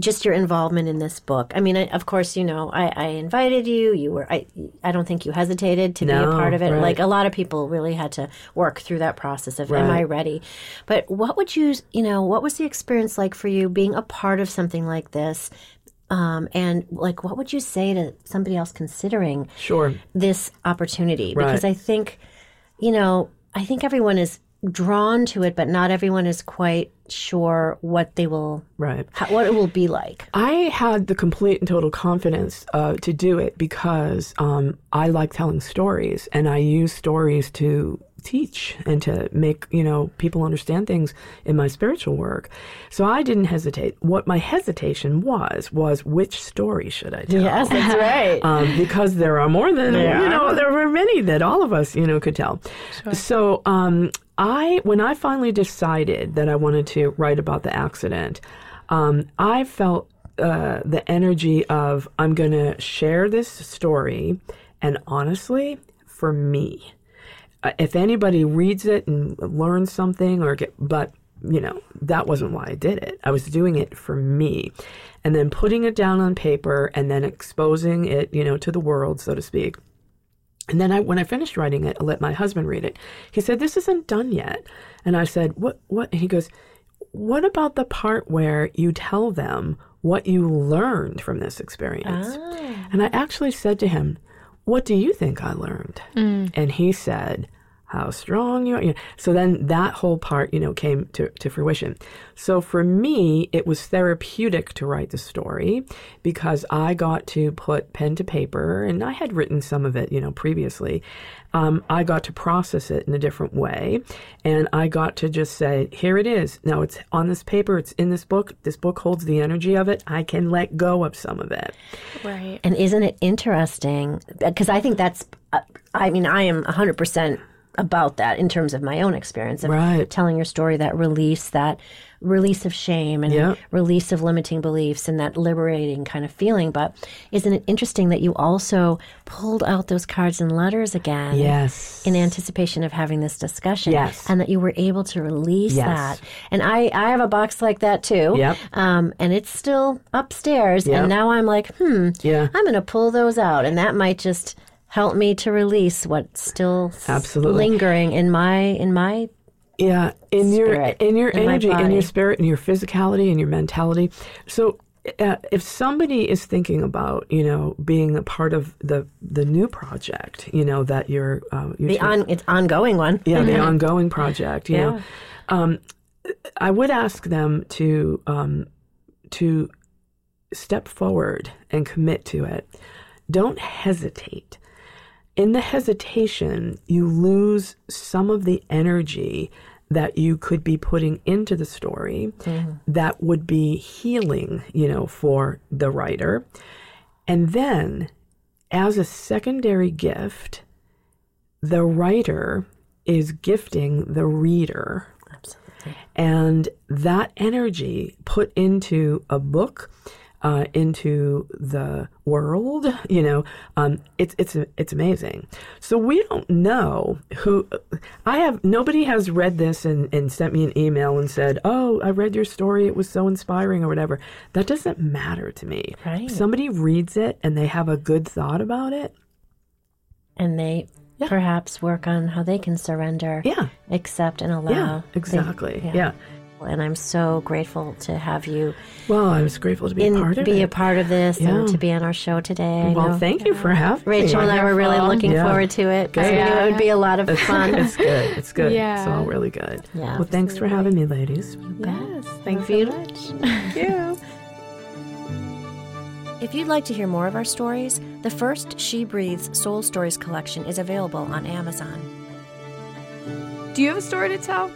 just your involvement in this book. I mean, of course, you know, I invited you. You were, I don't think you hesitated to be a part of it. Right. Like a lot of people really had to work through that process of, am I ready? But what was the experience like for you being a part of something like this? And like, what would you say to somebody else considering this opportunity? Right. Because I think, you know, everyone is drawn to it, but not everyone is quite sure what they will, what it will be like. I had the complete and total confidence to do it because I like telling stories, and I use stories to teach and to make, you know, people understand things in my spiritual work. So I didn't hesitate. What my hesitation was which story should I tell? Yes, that's right. Because there are more than, you know, there were many that all of us, you know, could tell. Sure. So when I finally decided that I wanted to write about the accident, I felt the energy of, I'm going to share this story. And honestly, for me, if anybody reads it and learns something but, you know, that wasn't why I did it. I was doing it for me. And then putting it down on paper and then exposing it, you know, to the world, so to speak. And then when I finished writing it, I let my husband read it. He said, this isn't done yet. And I said, what? And he goes, what about the part where you tell them what you learned from this experience? Ah. And I actually said to him, what do you think I learned? Mm. And he said, how strong you are. So then that whole part, came to fruition. So for me, it was therapeutic to write the story because I got to put pen to paper, and I had written some of it, previously. I got to process it in a different way, and I got to just say, here it is. Now it's on this paper. It's in this book. This book holds the energy of it. I can let go of some of it. Right. And isn't it interesting? Because I think that's, I am 100% about that in terms of my own experience of telling your story, that release of shame and release of limiting beliefs and that liberating kind of feeling. But isn't it interesting that you also pulled out those cards and letters again in anticipation of having this discussion and that you were able to release that. And I have a box like that too. Yep. And it's still upstairs. Yep. And now I'm like, I'm going to pull those out. And that might just help me to release what's still lingering in my in your energy, in your spirit, in your physicality, in your mentality. So if somebody is thinking about being a part of the new project, that it's ongoing one, the ongoing project, I would ask them to step forward and commit to it. Don't hesitate. In the hesitation, you lose some of the energy that you could be putting into the story that would be healing, for the writer. And then, as a secondary gift, the writer is gifting the reader. Absolutely. And that energy put into a book, into the world, it's amazing. So we don't know nobody has read this and sent me an email and said, oh, I read your story. It was so inspiring or whatever. That doesn't matter to me. Right. If somebody reads it and they have a good thought about it. And they perhaps work on how they can surrender, accept and allow. Yeah, exactly. And I'm so grateful to have you. Well, I was grateful to be a part of this and to be on our show today. Well, thank you for having me. Rachael and I were really looking forward to it. Good. I knew it would be a lot of fun. It's good. Yeah. It's all really good. Yeah, well, absolutely. Thanks for having me, ladies. Yes, thanks so much. Thank you. If you'd like to hear more of our stories, the first She Breathes Soul Stories collection is available on Amazon. Do you have a story to tell?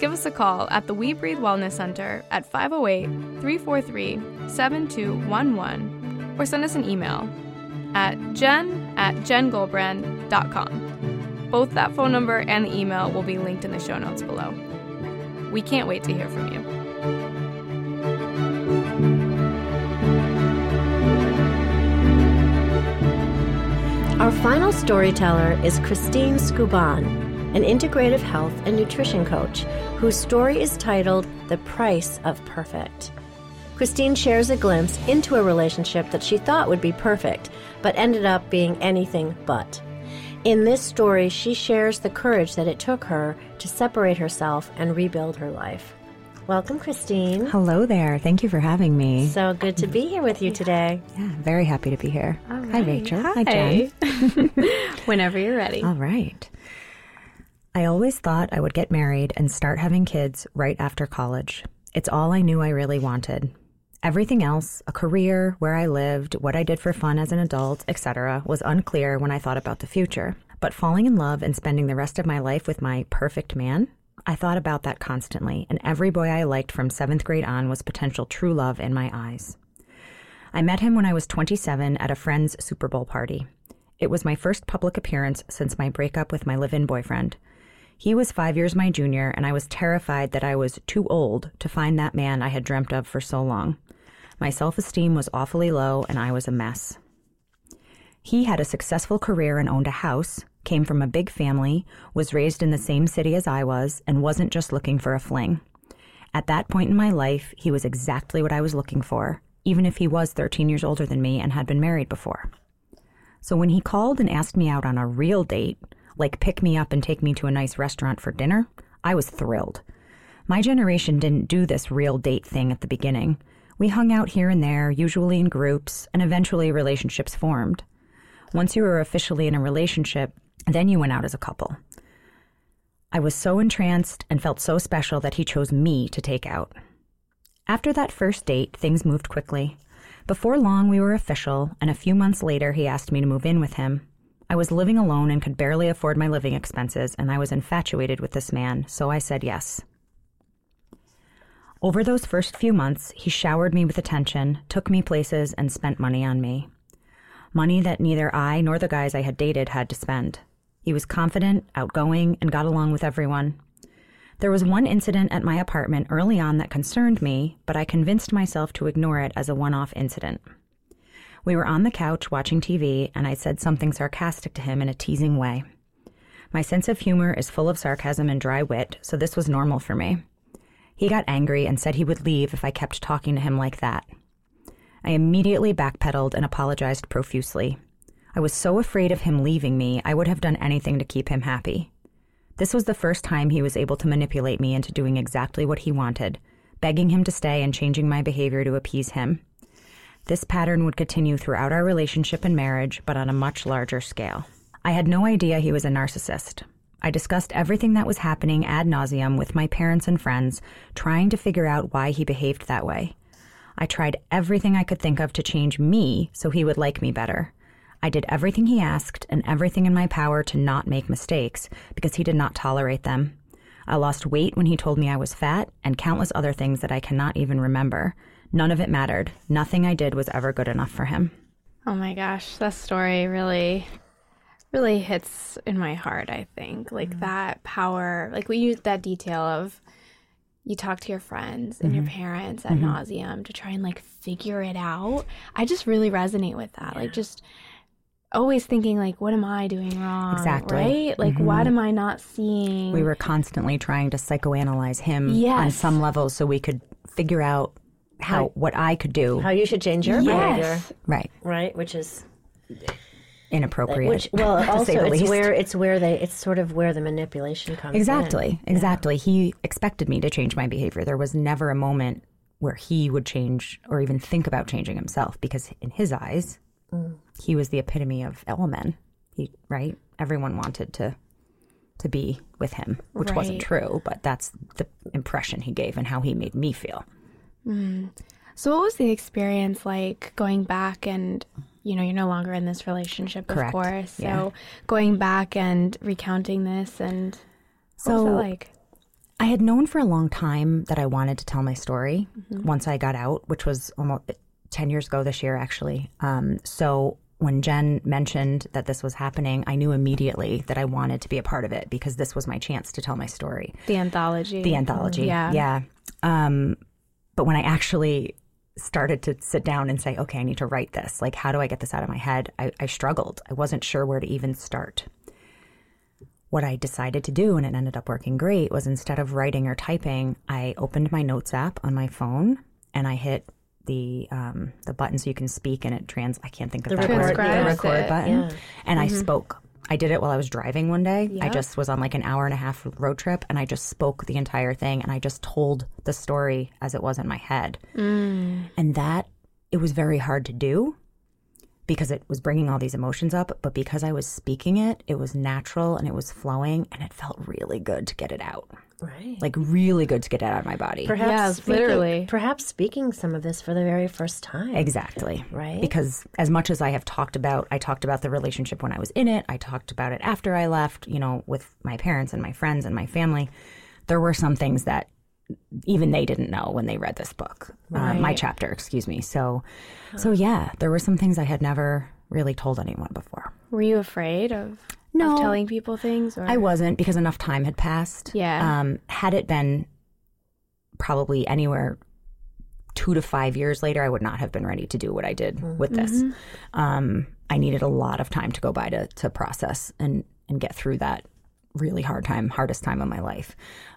Give us a call at the We Breathe Wellness Center at 508-343-7211 or send us an email at jen@jengulbrand.com. Both that phone number and the email will be linked in the show notes below. We can't wait to hear from you. Our final storyteller is Christine Skubon, an integrative health and nutrition coach whose story is titled The Price of Perfect. Christine shares a glimpse into a relationship that she thought would be perfect, but ended up being anything but. In this story, she shares the courage that it took her to separate herself and rebuild her life. Welcome, Christine. Hello there. Thank you for having me. So good to be here with you today. Yeah, very happy to be here. Right. Hi, Rachael. Hi, Jen. Whenever you're ready. All right. I always thought I would get married and start having kids right after college. It's all I knew I really wanted. Everything else, a career, where I lived, what I did for fun as an adult, etc., was unclear when I thought about the future. But falling in love and spending the rest of my life with my perfect man? I thought about that constantly, and every boy I liked from 7th grade on was potential true love in my eyes. I met him when I was 27 at a friend's Super Bowl party. It was my first public appearance since my breakup with my live-in boyfriend. He was 5 years my junior, and I was terrified that I was too old to find that man I had dreamt of for so long. My self-esteem was awfully low, and I was a mess. He had a successful career and owned a house, came from a big family, was raised in the same city as I was, and wasn't just looking for a fling. At that point in my life, he was exactly what I was looking for, even if he was 13 years older than me and had been married before. So when he called and asked me out on a real date, like pick me up and take me to a nice restaurant for dinner, I was thrilled. My generation didn't do this real date thing at the beginning. We hung out here and there, usually in groups, and eventually relationships formed. Once you were officially in a relationship, then you went out as a couple. I was so entranced and felt so special that he chose me to take out. After that first date, things moved quickly. Before long, we were official, and a few months later, he asked me to move in with him. I was living alone and could barely afford my living expenses, and I was infatuated with this man, so I said yes. Over those first few months, he showered me with attention, took me places, and spent money on me. Money that neither I nor the guys I had dated had to spend. He was confident, outgoing, and got along with everyone. There was one incident at my apartment early on that concerned me, but I convinced myself to ignore it as a one-off incident. We were on the couch watching TV, and I said something sarcastic to him in a teasing way. My sense of humor is full of sarcasm and dry wit, so this was normal for me. He got angry and said he would leave if I kept talking to him like that. I immediately backpedaled and apologized profusely. I was so afraid of him leaving me, I would have done anything to keep him happy. This was the first time he was able to manipulate me into doing exactly what he wanted, begging him to stay and changing my behavior to appease him. This pattern would continue throughout our relationship and marriage, but on a much larger scale. I had no idea he was a narcissist. I discussed everything that was happening ad nauseum with my parents and friends, trying to figure out why he behaved that way. I tried everything I could think of to change me so he would like me better. I did everything he asked and everything in my power to not make mistakes because he did not tolerate them. I lost weight when he told me I was fat and countless other things that I cannot even remember. None of it mattered. Nothing I did was ever good enough for him. Oh my gosh, that story really hits in my heart, I think. Like that power, like we used that detail of you talk to your friends and your parents ad nauseum to try and like figure it out. I just really resonate with that. Yeah. Like just always thinking like, what am I doing wrong? Exactly. Right? Like what am I not seeing? We were constantly trying to psychoanalyze him on some level so we could figure out what I could do. How you should change your behavior. Right. Right, which is inappropriate. Which, well, also it's sort of where the manipulation comes in. Exactly. Yeah. He expected me to change my behavior. There was never a moment where he would change or even think about changing himself because in his eyes, he was the epitome of all men. Right? Everyone wanted to be with him, which wasn't true, but that's the impression he gave and how he made me feel. Mm. So what was the experience like going back and you're no longer in this relationship, of course. So going back and recounting this and what was that like? I had known for a long time that I wanted to tell my story once I got out, which was almost 10 years ago this year, actually. So when Jen mentioned that this was happening, I knew immediately that I wanted to be a part of it because this was my chance to tell my story. The anthology. Yeah. But when I actually started to sit down and say, okay, I need to write this. Like, how do I get this out of my head? I struggled. I wasn't sure where to even start. What I decided to do, and it ended up working great, was instead of writing or typing, I opened my notes app on my phone and I hit the button so you can speak and it the record button. Yeah. And I spoke. I did it while I was driving one day. Yeah. I just was on like an hour and a half road trip and I just spoke the entire thing and I just told the story as it was in my head. Mm. And that, it was very hard to do because it was bringing all these emotions up. But because I was speaking it, it was natural and it was flowing and it felt really good to get it out. Right. Like really good to get it out of my body. Perhaps speaking some of this for the very first time. Exactly. Right. Because as much as I talked about the relationship when I was in it. I talked about it after I left, with my parents and my friends and my family. There were some things that even they didn't know when they read this book. Right. My chapter, excuse me. So there were some things I had never really told anyone before. Were you afraid of... No. Of telling people things? Or? I wasn't because enough time had passed. Yeah. Had it been probably anywhere 2 to 5 years later, I would not have been ready to do what I did with this. I needed a lot of time to go by to process and get through that really hardest time of my life.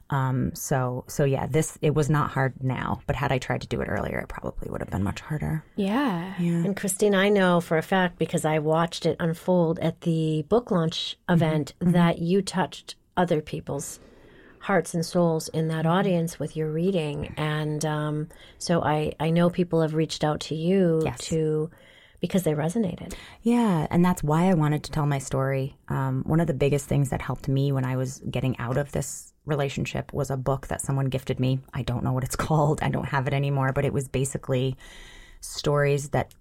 It was not hard now, but had I tried to do it earlier, it probably would have been much harder. Yeah. And Christine, I know for a fact because I watched it unfold at the book launch event that you touched other people's hearts and souls in that audience with your reading. And so I know people have reached out to you to because they resonated. Yeah, and that's why I wanted to tell my story. One of the biggest things that helped me when I was getting out of this relationship was a book that someone gifted me. I don't know what it's called. I don't have it anymore, but it was basically stories that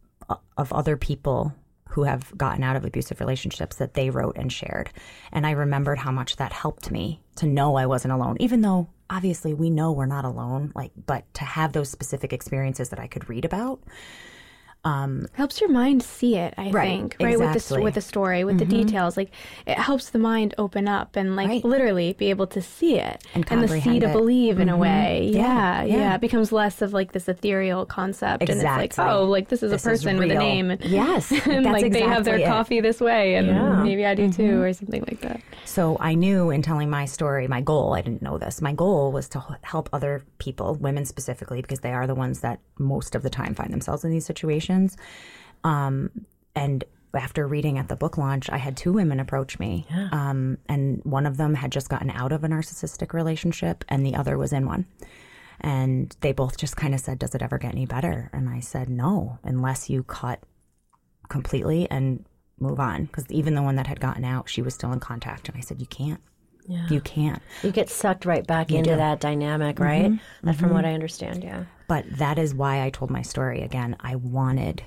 of other people who have gotten out of abusive relationships that they wrote and shared. And I remembered how much that helped me to know I wasn't alone, even though obviously we know we're not alone, but to have those specific experiences that I could read about. Helps your mind see it, I think. Right, exactly. With the story, with the details. It helps the mind open up and literally be able to see it. And the see to believe in a way. Yeah. It becomes less of this ethereal concept. Exactly. And it's this is a person with a name. And, yes. And they have their coffee this way and maybe I do too or something like that. So I knew in telling my story, my goal, I didn't know this, my goal was to help other people, women specifically, because they are the ones that most of the time find themselves in these situations. And after reading at the book launch, I had two women approach me. Yeah. And one of them had just gotten out of a narcissistic relationship and the other was in one. And they both just kind of said, does it ever get any better? And I said, no, unless you cut completely and move on. Because even the one that had gotten out, she was still in contact. And I said, you can't. Yeah. You can't. You get sucked right back into that dynamic, right? Mm-hmm. From what I understand, yeah. But that is why I told my story again. I wanted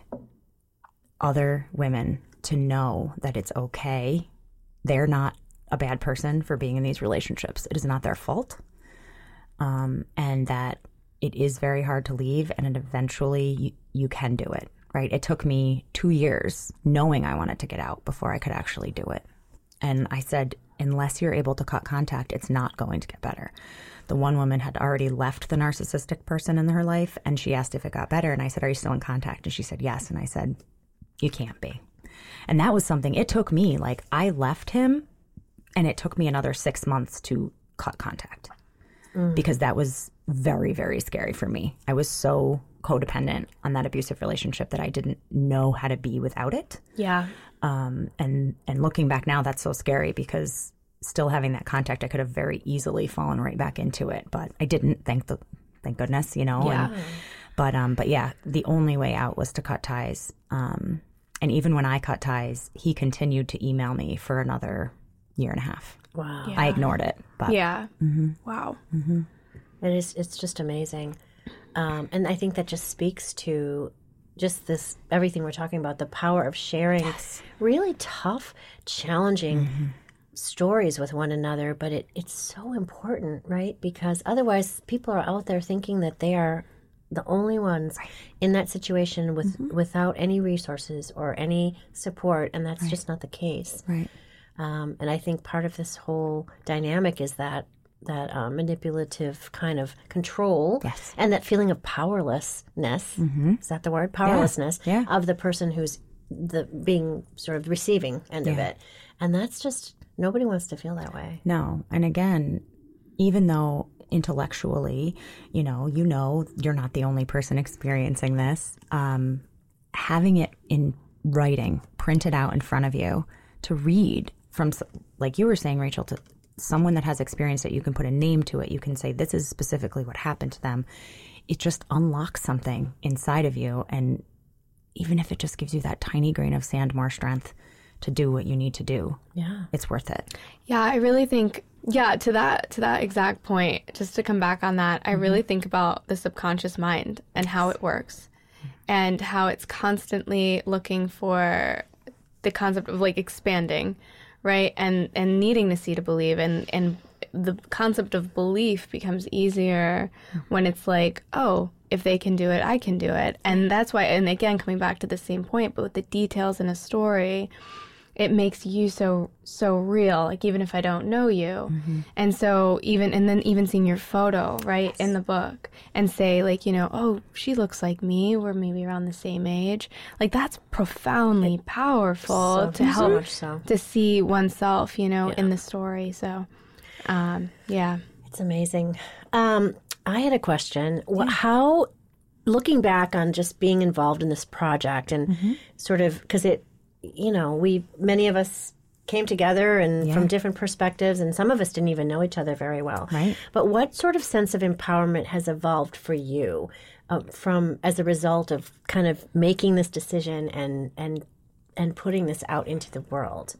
other women to know that it's okay. They're not a bad person for being in these relationships. It is not their fault. And that it is very hard to leave, and eventually you can do it, right? It took me 2 years knowing I wanted to get out before I could actually do it. And I said, unless you're able to cut contact, it's not going to get better. The one woman had already left the narcissistic person in her life, and she asked if it got better. And I said, are you still in contact? And she said, yes. And I said, you can't be. And that was something, it took me, I left him, and it took me another 6 months to cut contact because that was very, very scary for me. I was so codependent on that abusive relationship that I didn't know how to be without it. Yeah. And looking back now, that's so scary because still having that contact, I could have very easily fallen right back into it, but I didn't. Thank goodness, you know. Yeah. But the only way out was to cut ties. And even when I cut ties, he continued to email me for another year and a half. Wow. Yeah. I ignored it. But, yeah. Mm-hmm. Wow. Mm-hmm. It's just amazing. And I think that just speaks to just this, everything we're talking about, the power of sharing really tough, challenging stories with one another. But it's so important, right? Because otherwise people are out there thinking that they are the only ones in that situation with without any resources or any support. And that's just not the case. Right. And I think part of this whole dynamic is that manipulative kind of control and that feeling of powerlessness, is that the word? Powerlessness of the person who's being sort of receiving end of it. And that's just, nobody wants to feel that way. No. And again, even though intellectually, you know, you're not the only person experiencing this, having it in writing, printed out in front of you to read from, like you were saying, Rachael, to someone that has experience that you can put a name to it, you can say this is specifically what happened to them. It just unlocks something inside of you. And even if it just gives you that tiny grain of sand, more strength to do what you need to do, it's worth it. Yeah, I really think, to that exact point, just to come back on that, I really think about the subconscious mind and how it works and how it's constantly looking for the concept of expanding. Right. And needing to see to believe. And the concept of belief becomes easier when it's if they can do it, I can do it. And that's why, and again, coming back to the same point, but with the details in a story, it makes you so real, even if I don't know you. Mm-hmm. And so even seeing your photo, right, in the book and say oh, she looks like me, we're maybe around the same age. That's profoundly powerful to help to see oneself, in the story. So, it's amazing. I had a question. How, looking back on just being involved in this project and sort of, because many of us came together and from different perspectives, and some of us didn't even know each other very well. Right. But what sort of sense of empowerment has evolved for you from as a result of kind of making this decision and putting this out into the world?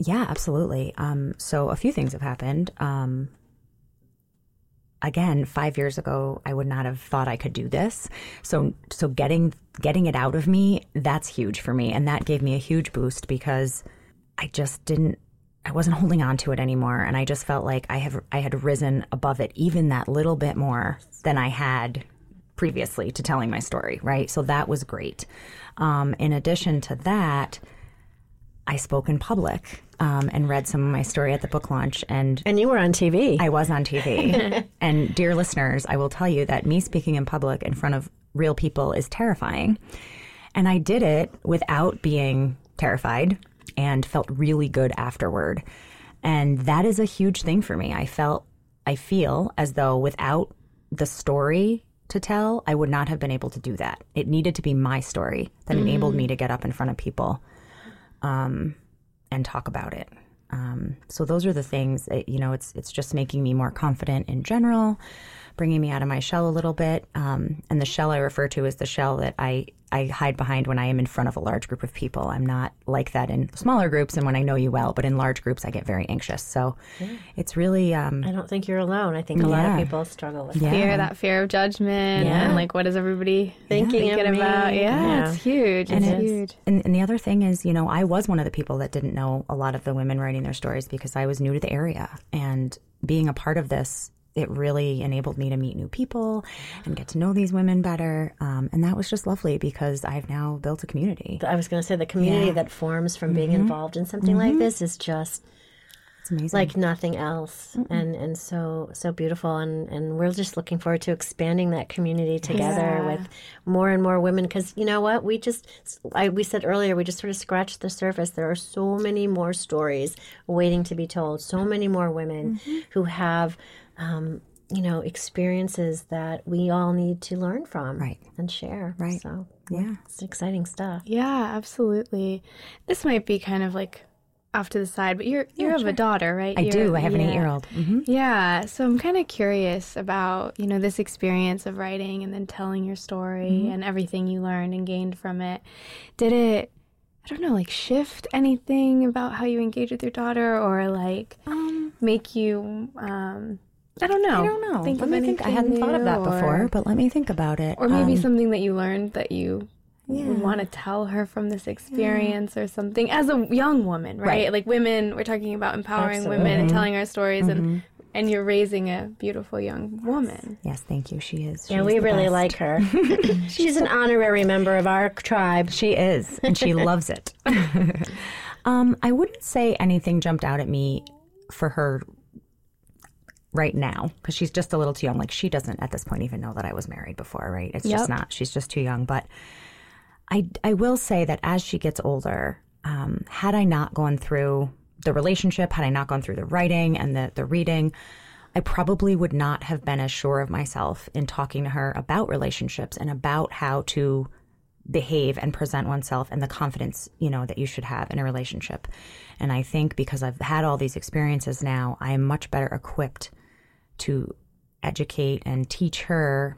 Yeah, absolutely. So a few things have happened. Again, 5 years ago, I would not have thought I could do this. So getting it out of me, that's huge for me. And that gave me a huge boost because I wasn't holding on to it anymore. And I just felt like I had risen above it even that little bit more than I had previously to telling my story, right? So that was great. In addition to that, I spoke in public and read some of my story at the book launch. And you were on TV. I was on TV. And dear listeners, I will tell you that me speaking in public in front of real people is terrifying. And I did it without being terrified and felt really good afterward. And that is a huge thing for me. I feel as though without the story to tell, I would not have been able to do that. It needed to be my story that enabled me to get up in front of people and talk about it. So those are the things that, you know, it's just making me more confident in general, bringing me out of my shell a little bit. And the shell I refer to is the shell that I hide behind when I am in front of a large group of people. I'm not like that in smaller groups and when I know you well, but in large groups, I get very anxious. So it's really... I don't think you're alone. I think a lot of people struggle with fear, that fear of judgment and like, what is everybody thinking about? Yeah, it's huge. It's huge. And the other thing is, you know, I was one of the people that didn't know a lot of the women writing their stories because I was new to the area. And being a part of this, it really enabled me to meet new people and get to know these women better. And that was just lovely because I've now built a community. I was going to say the community that forms from being involved in something like this is just amazing. Like nothing else. And so beautiful. And we're just looking forward to expanding that community together with more and more women. Because you know what? We said earlier, we just sort of scratched the surface. There are so many more stories waiting to be told. So many more women who have... you know, experiences that we all need to learn from and share. Right. So, it's exciting stuff. Yeah, absolutely. This might be kind of like off to the side, but you have a daughter, right? I do. I have an 8-year-old. Mm-hmm. Yeah. So I'm kind of curious about, you know, this experience of writing and then telling your story and everything you learned and gained from it. Did it, I don't know, like shift anything about how you engage with your daughter or like make you... I don't know. Let me think. I hadn't thought of that before, but let me think about it. Or maybe something that you learned that you want to tell her from this experience or something as a young woman, right? Like women, we're talking about empowering women and telling our stories and you're raising a beautiful young woman. Yes, thank you. She is. Yeah, we really like her. She's an honorary member of our tribe. She is, and she loves it. I wouldn't say anything jumped out at me for her right now, because she's just a little too young. Like, she doesn't at this point even know that I was married before, right? It's just not. She's just too young. But I will say that as she gets older, had I not gone through the relationship, had I not gone through the writing and the reading, I probably would not have been as sure of myself in talking to her about relationships and about how to behave and present oneself and the confidence, you know, that you should have in a relationship. And I think because I've had all these experiences now, I am much better equipped to educate and teach her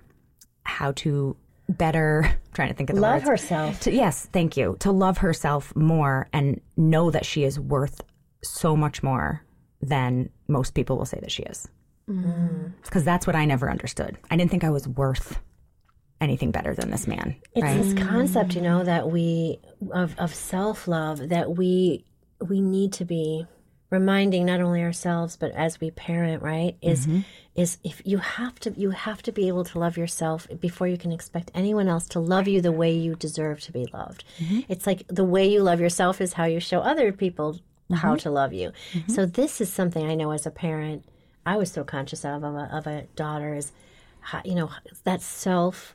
how to better, I'm trying to think of the words. Love herself. Yes, thank you. To love herself more and know that she is worth so much more than most people will say that she is. Because that's what I never understood. I didn't think I was worth anything better than this man. It's this concept, you know, that we, of self-love, that we need to be reminding not only ourselves but as we parent, right? Is if you have to be able to love yourself before you can expect anyone else to love you the way you deserve to be loved. It's like the way you love yourself is how you show other people how to love you. So this is something I know as a parent I was so conscious of a daughter is, you know, that self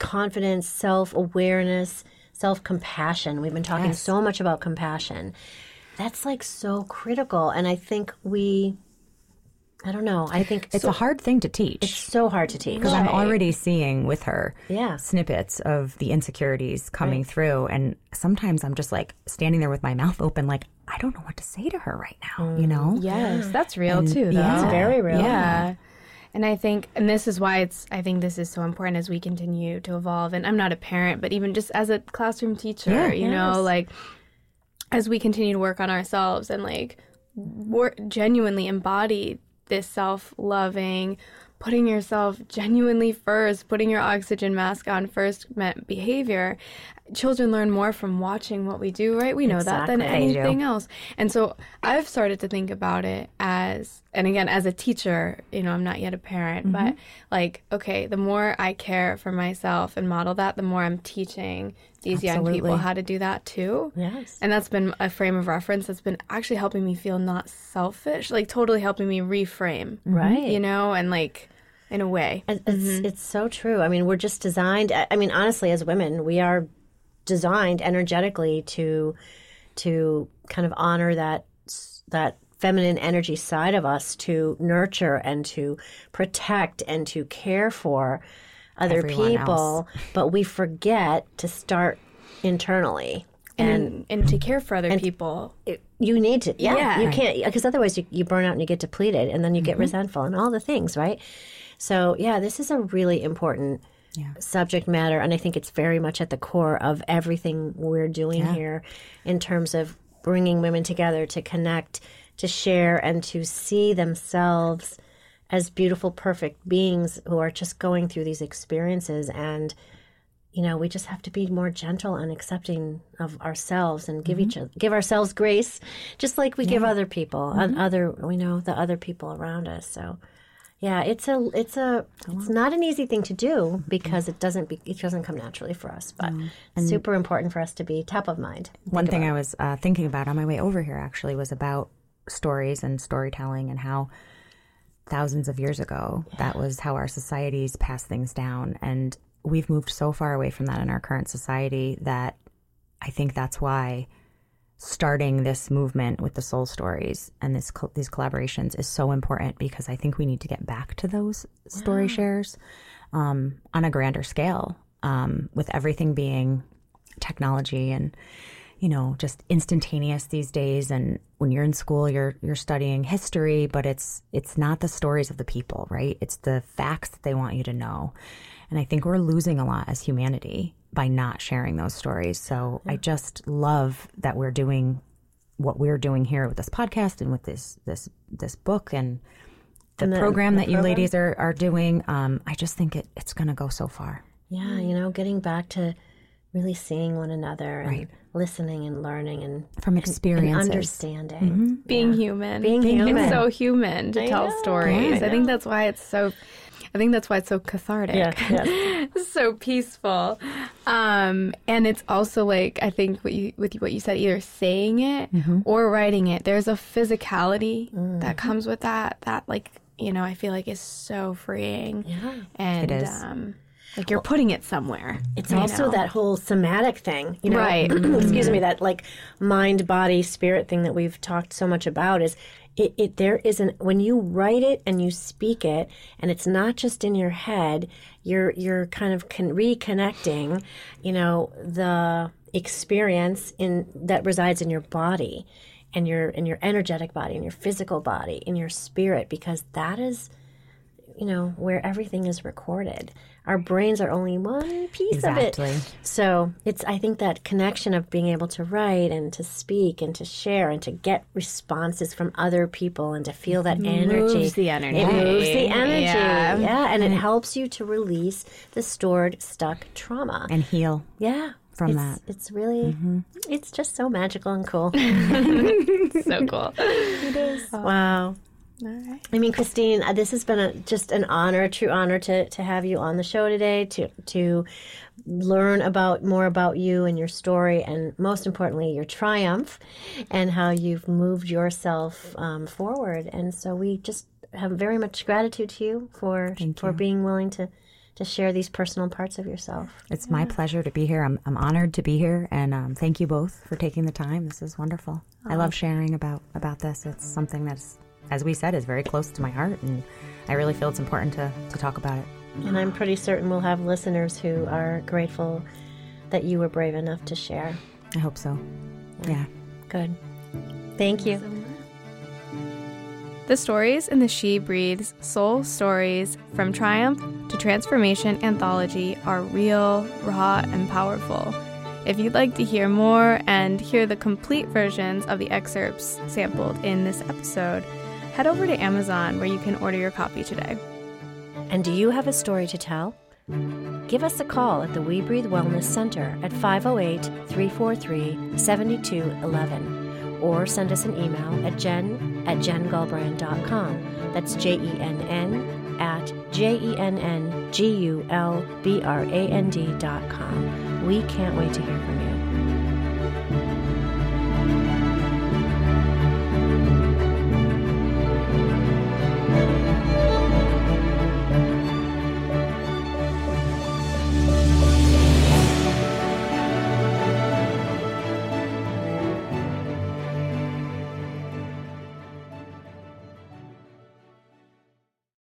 confidence, self awareness, self compassion. We've been talking so much about compassion. That's like so critical. And I think I think it's a hard thing to teach. It's so hard to teach. Because I'm already seeing with her snippets of the insecurities coming through. And sometimes I'm just like standing there with my mouth open, like, I don't know what to say to her right now, you know? Yes, that's real too, though. Yeah. It's very real. Yeah. And I think, and this is why it's, I think this is so important as we continue to evolve. And I'm not a parent, but even just as a classroom teacher, you know, like, as we continue to work on ourselves and, like, genuinely embody this self-loving, putting yourself genuinely first, putting your oxygen mask on first behavior, children learn more from watching what we do, right? We know that than anything else. And so I've started to think about it as, and again, as a teacher, you know, I'm not yet a parent, but like, okay, the more I care for myself and model that, the more I'm teaching these young people how to do that too. Yes. And that's been a frame of reference that's been actually helping me feel not selfish, like totally helping me reframe. Right. You know, and like, in a way. It's it's so true. I mean, we're just designed, I mean, honestly, as women, we are designed energetically to kind of honor that feminine energy side of us, to nurture and to protect and to care for other people. But we forget to start internally. And to care for other people. You need to. Yeah. You can't, because otherwise you burn out and you get depleted, and then you get resentful and all the things, right? So, yeah, this is a really important subject matter, and I think it's very much at the core of everything we're doing here in terms of bringing women together to connect, to share, and to see themselves as beautiful, perfect beings who are just going through these experiences. And, you know, we just have to be more gentle and accepting of ourselves and give give ourselves grace, just like we give other people, the other people around us. So, yeah, it's not an easy thing to do because it doesn't come naturally for us, but it's super important for us to be top of mind. One thing I was thinking about on my way over here actually was about stories and storytelling and how thousands of years ago that was how our societies passed things down, and we've moved so far away from that in our current society that I think that's why starting this movement with the soul stories and these collaborations is so important, because I think we need to get back to those story shares on a grander scale, with everything being technology and, you know, just instantaneous these days. And when you're in school, you're studying history, but it's not the stories of the people, right? It's the facts that they want you to know. And I think we're losing a lot as humanity by not sharing those stories. So I just love that we're doing what we're doing here with this podcast and with this book and the program that you ladies are doing. I just think it's going to go so far. Yeah, you know, getting back to really seeing one another and listening and learning and from experiences, and understanding, being human, It's so human to tell stories. I think that's why it's so. I think that's why it's so cathartic, so peaceful, and it's also like, I think what you said, either saying it or writing it. There's a physicality that comes with that like, you know, I feel like is so freeing, and it is. Like you're putting it somewhere. It's also that whole somatic thing, you know? Right? Excuse me, that like mind, body, spirit thing that we've talked so much about is. When you write it and you speak it, and it's not just in your head, you're kind of reconnecting, you know, the experience that resides in your body, and in your energetic body, in your physical body, in your spirit, because that is, you know, where everything is recorded. Our brains are only one piece of it. So it's, I think, that connection of being able to write and to speak and to share and to get responses from other people and to feel that energy. It moves the energy. Yeah. And it helps you to release the stored, stuck trauma. And heal. Yeah. From that. It's really, it's just so magical and cool. So cool. It is. Wow. All right. I mean, Christine, this has been just an honor, a true honor to have you on the show today, to learn more about you and your story, and most importantly, your triumph and how you've moved yourself forward. And so we just have very much gratitude to you for being willing to share these personal parts of yourself. It's my pleasure to be here. I'm honored to be here, and thank you both for taking the time. This is wonderful. I love sharing about this. It's something that's, as we said, is very close to my heart, and I really feel it's important to talk about it. And I'm pretty certain we'll have listeners who are grateful that you were brave enough to share. I hope so. Yeah. Good. Thank you. The stories in the She Breathes Soul Stories, From Triumph to Transformation anthology, are real, raw, and powerful. If you'd like to hear more and hear the complete versions of the excerpts sampled in this episode, head over to Amazon where you can order your copy today. And do you have a story to tell? Give us a call at the We Breathe Wellness Center at 508-343-7211 or send us an email at jen@jengulbrand.com. That's JENN@JENNGULBRAND.com. We can't wait to hear from you.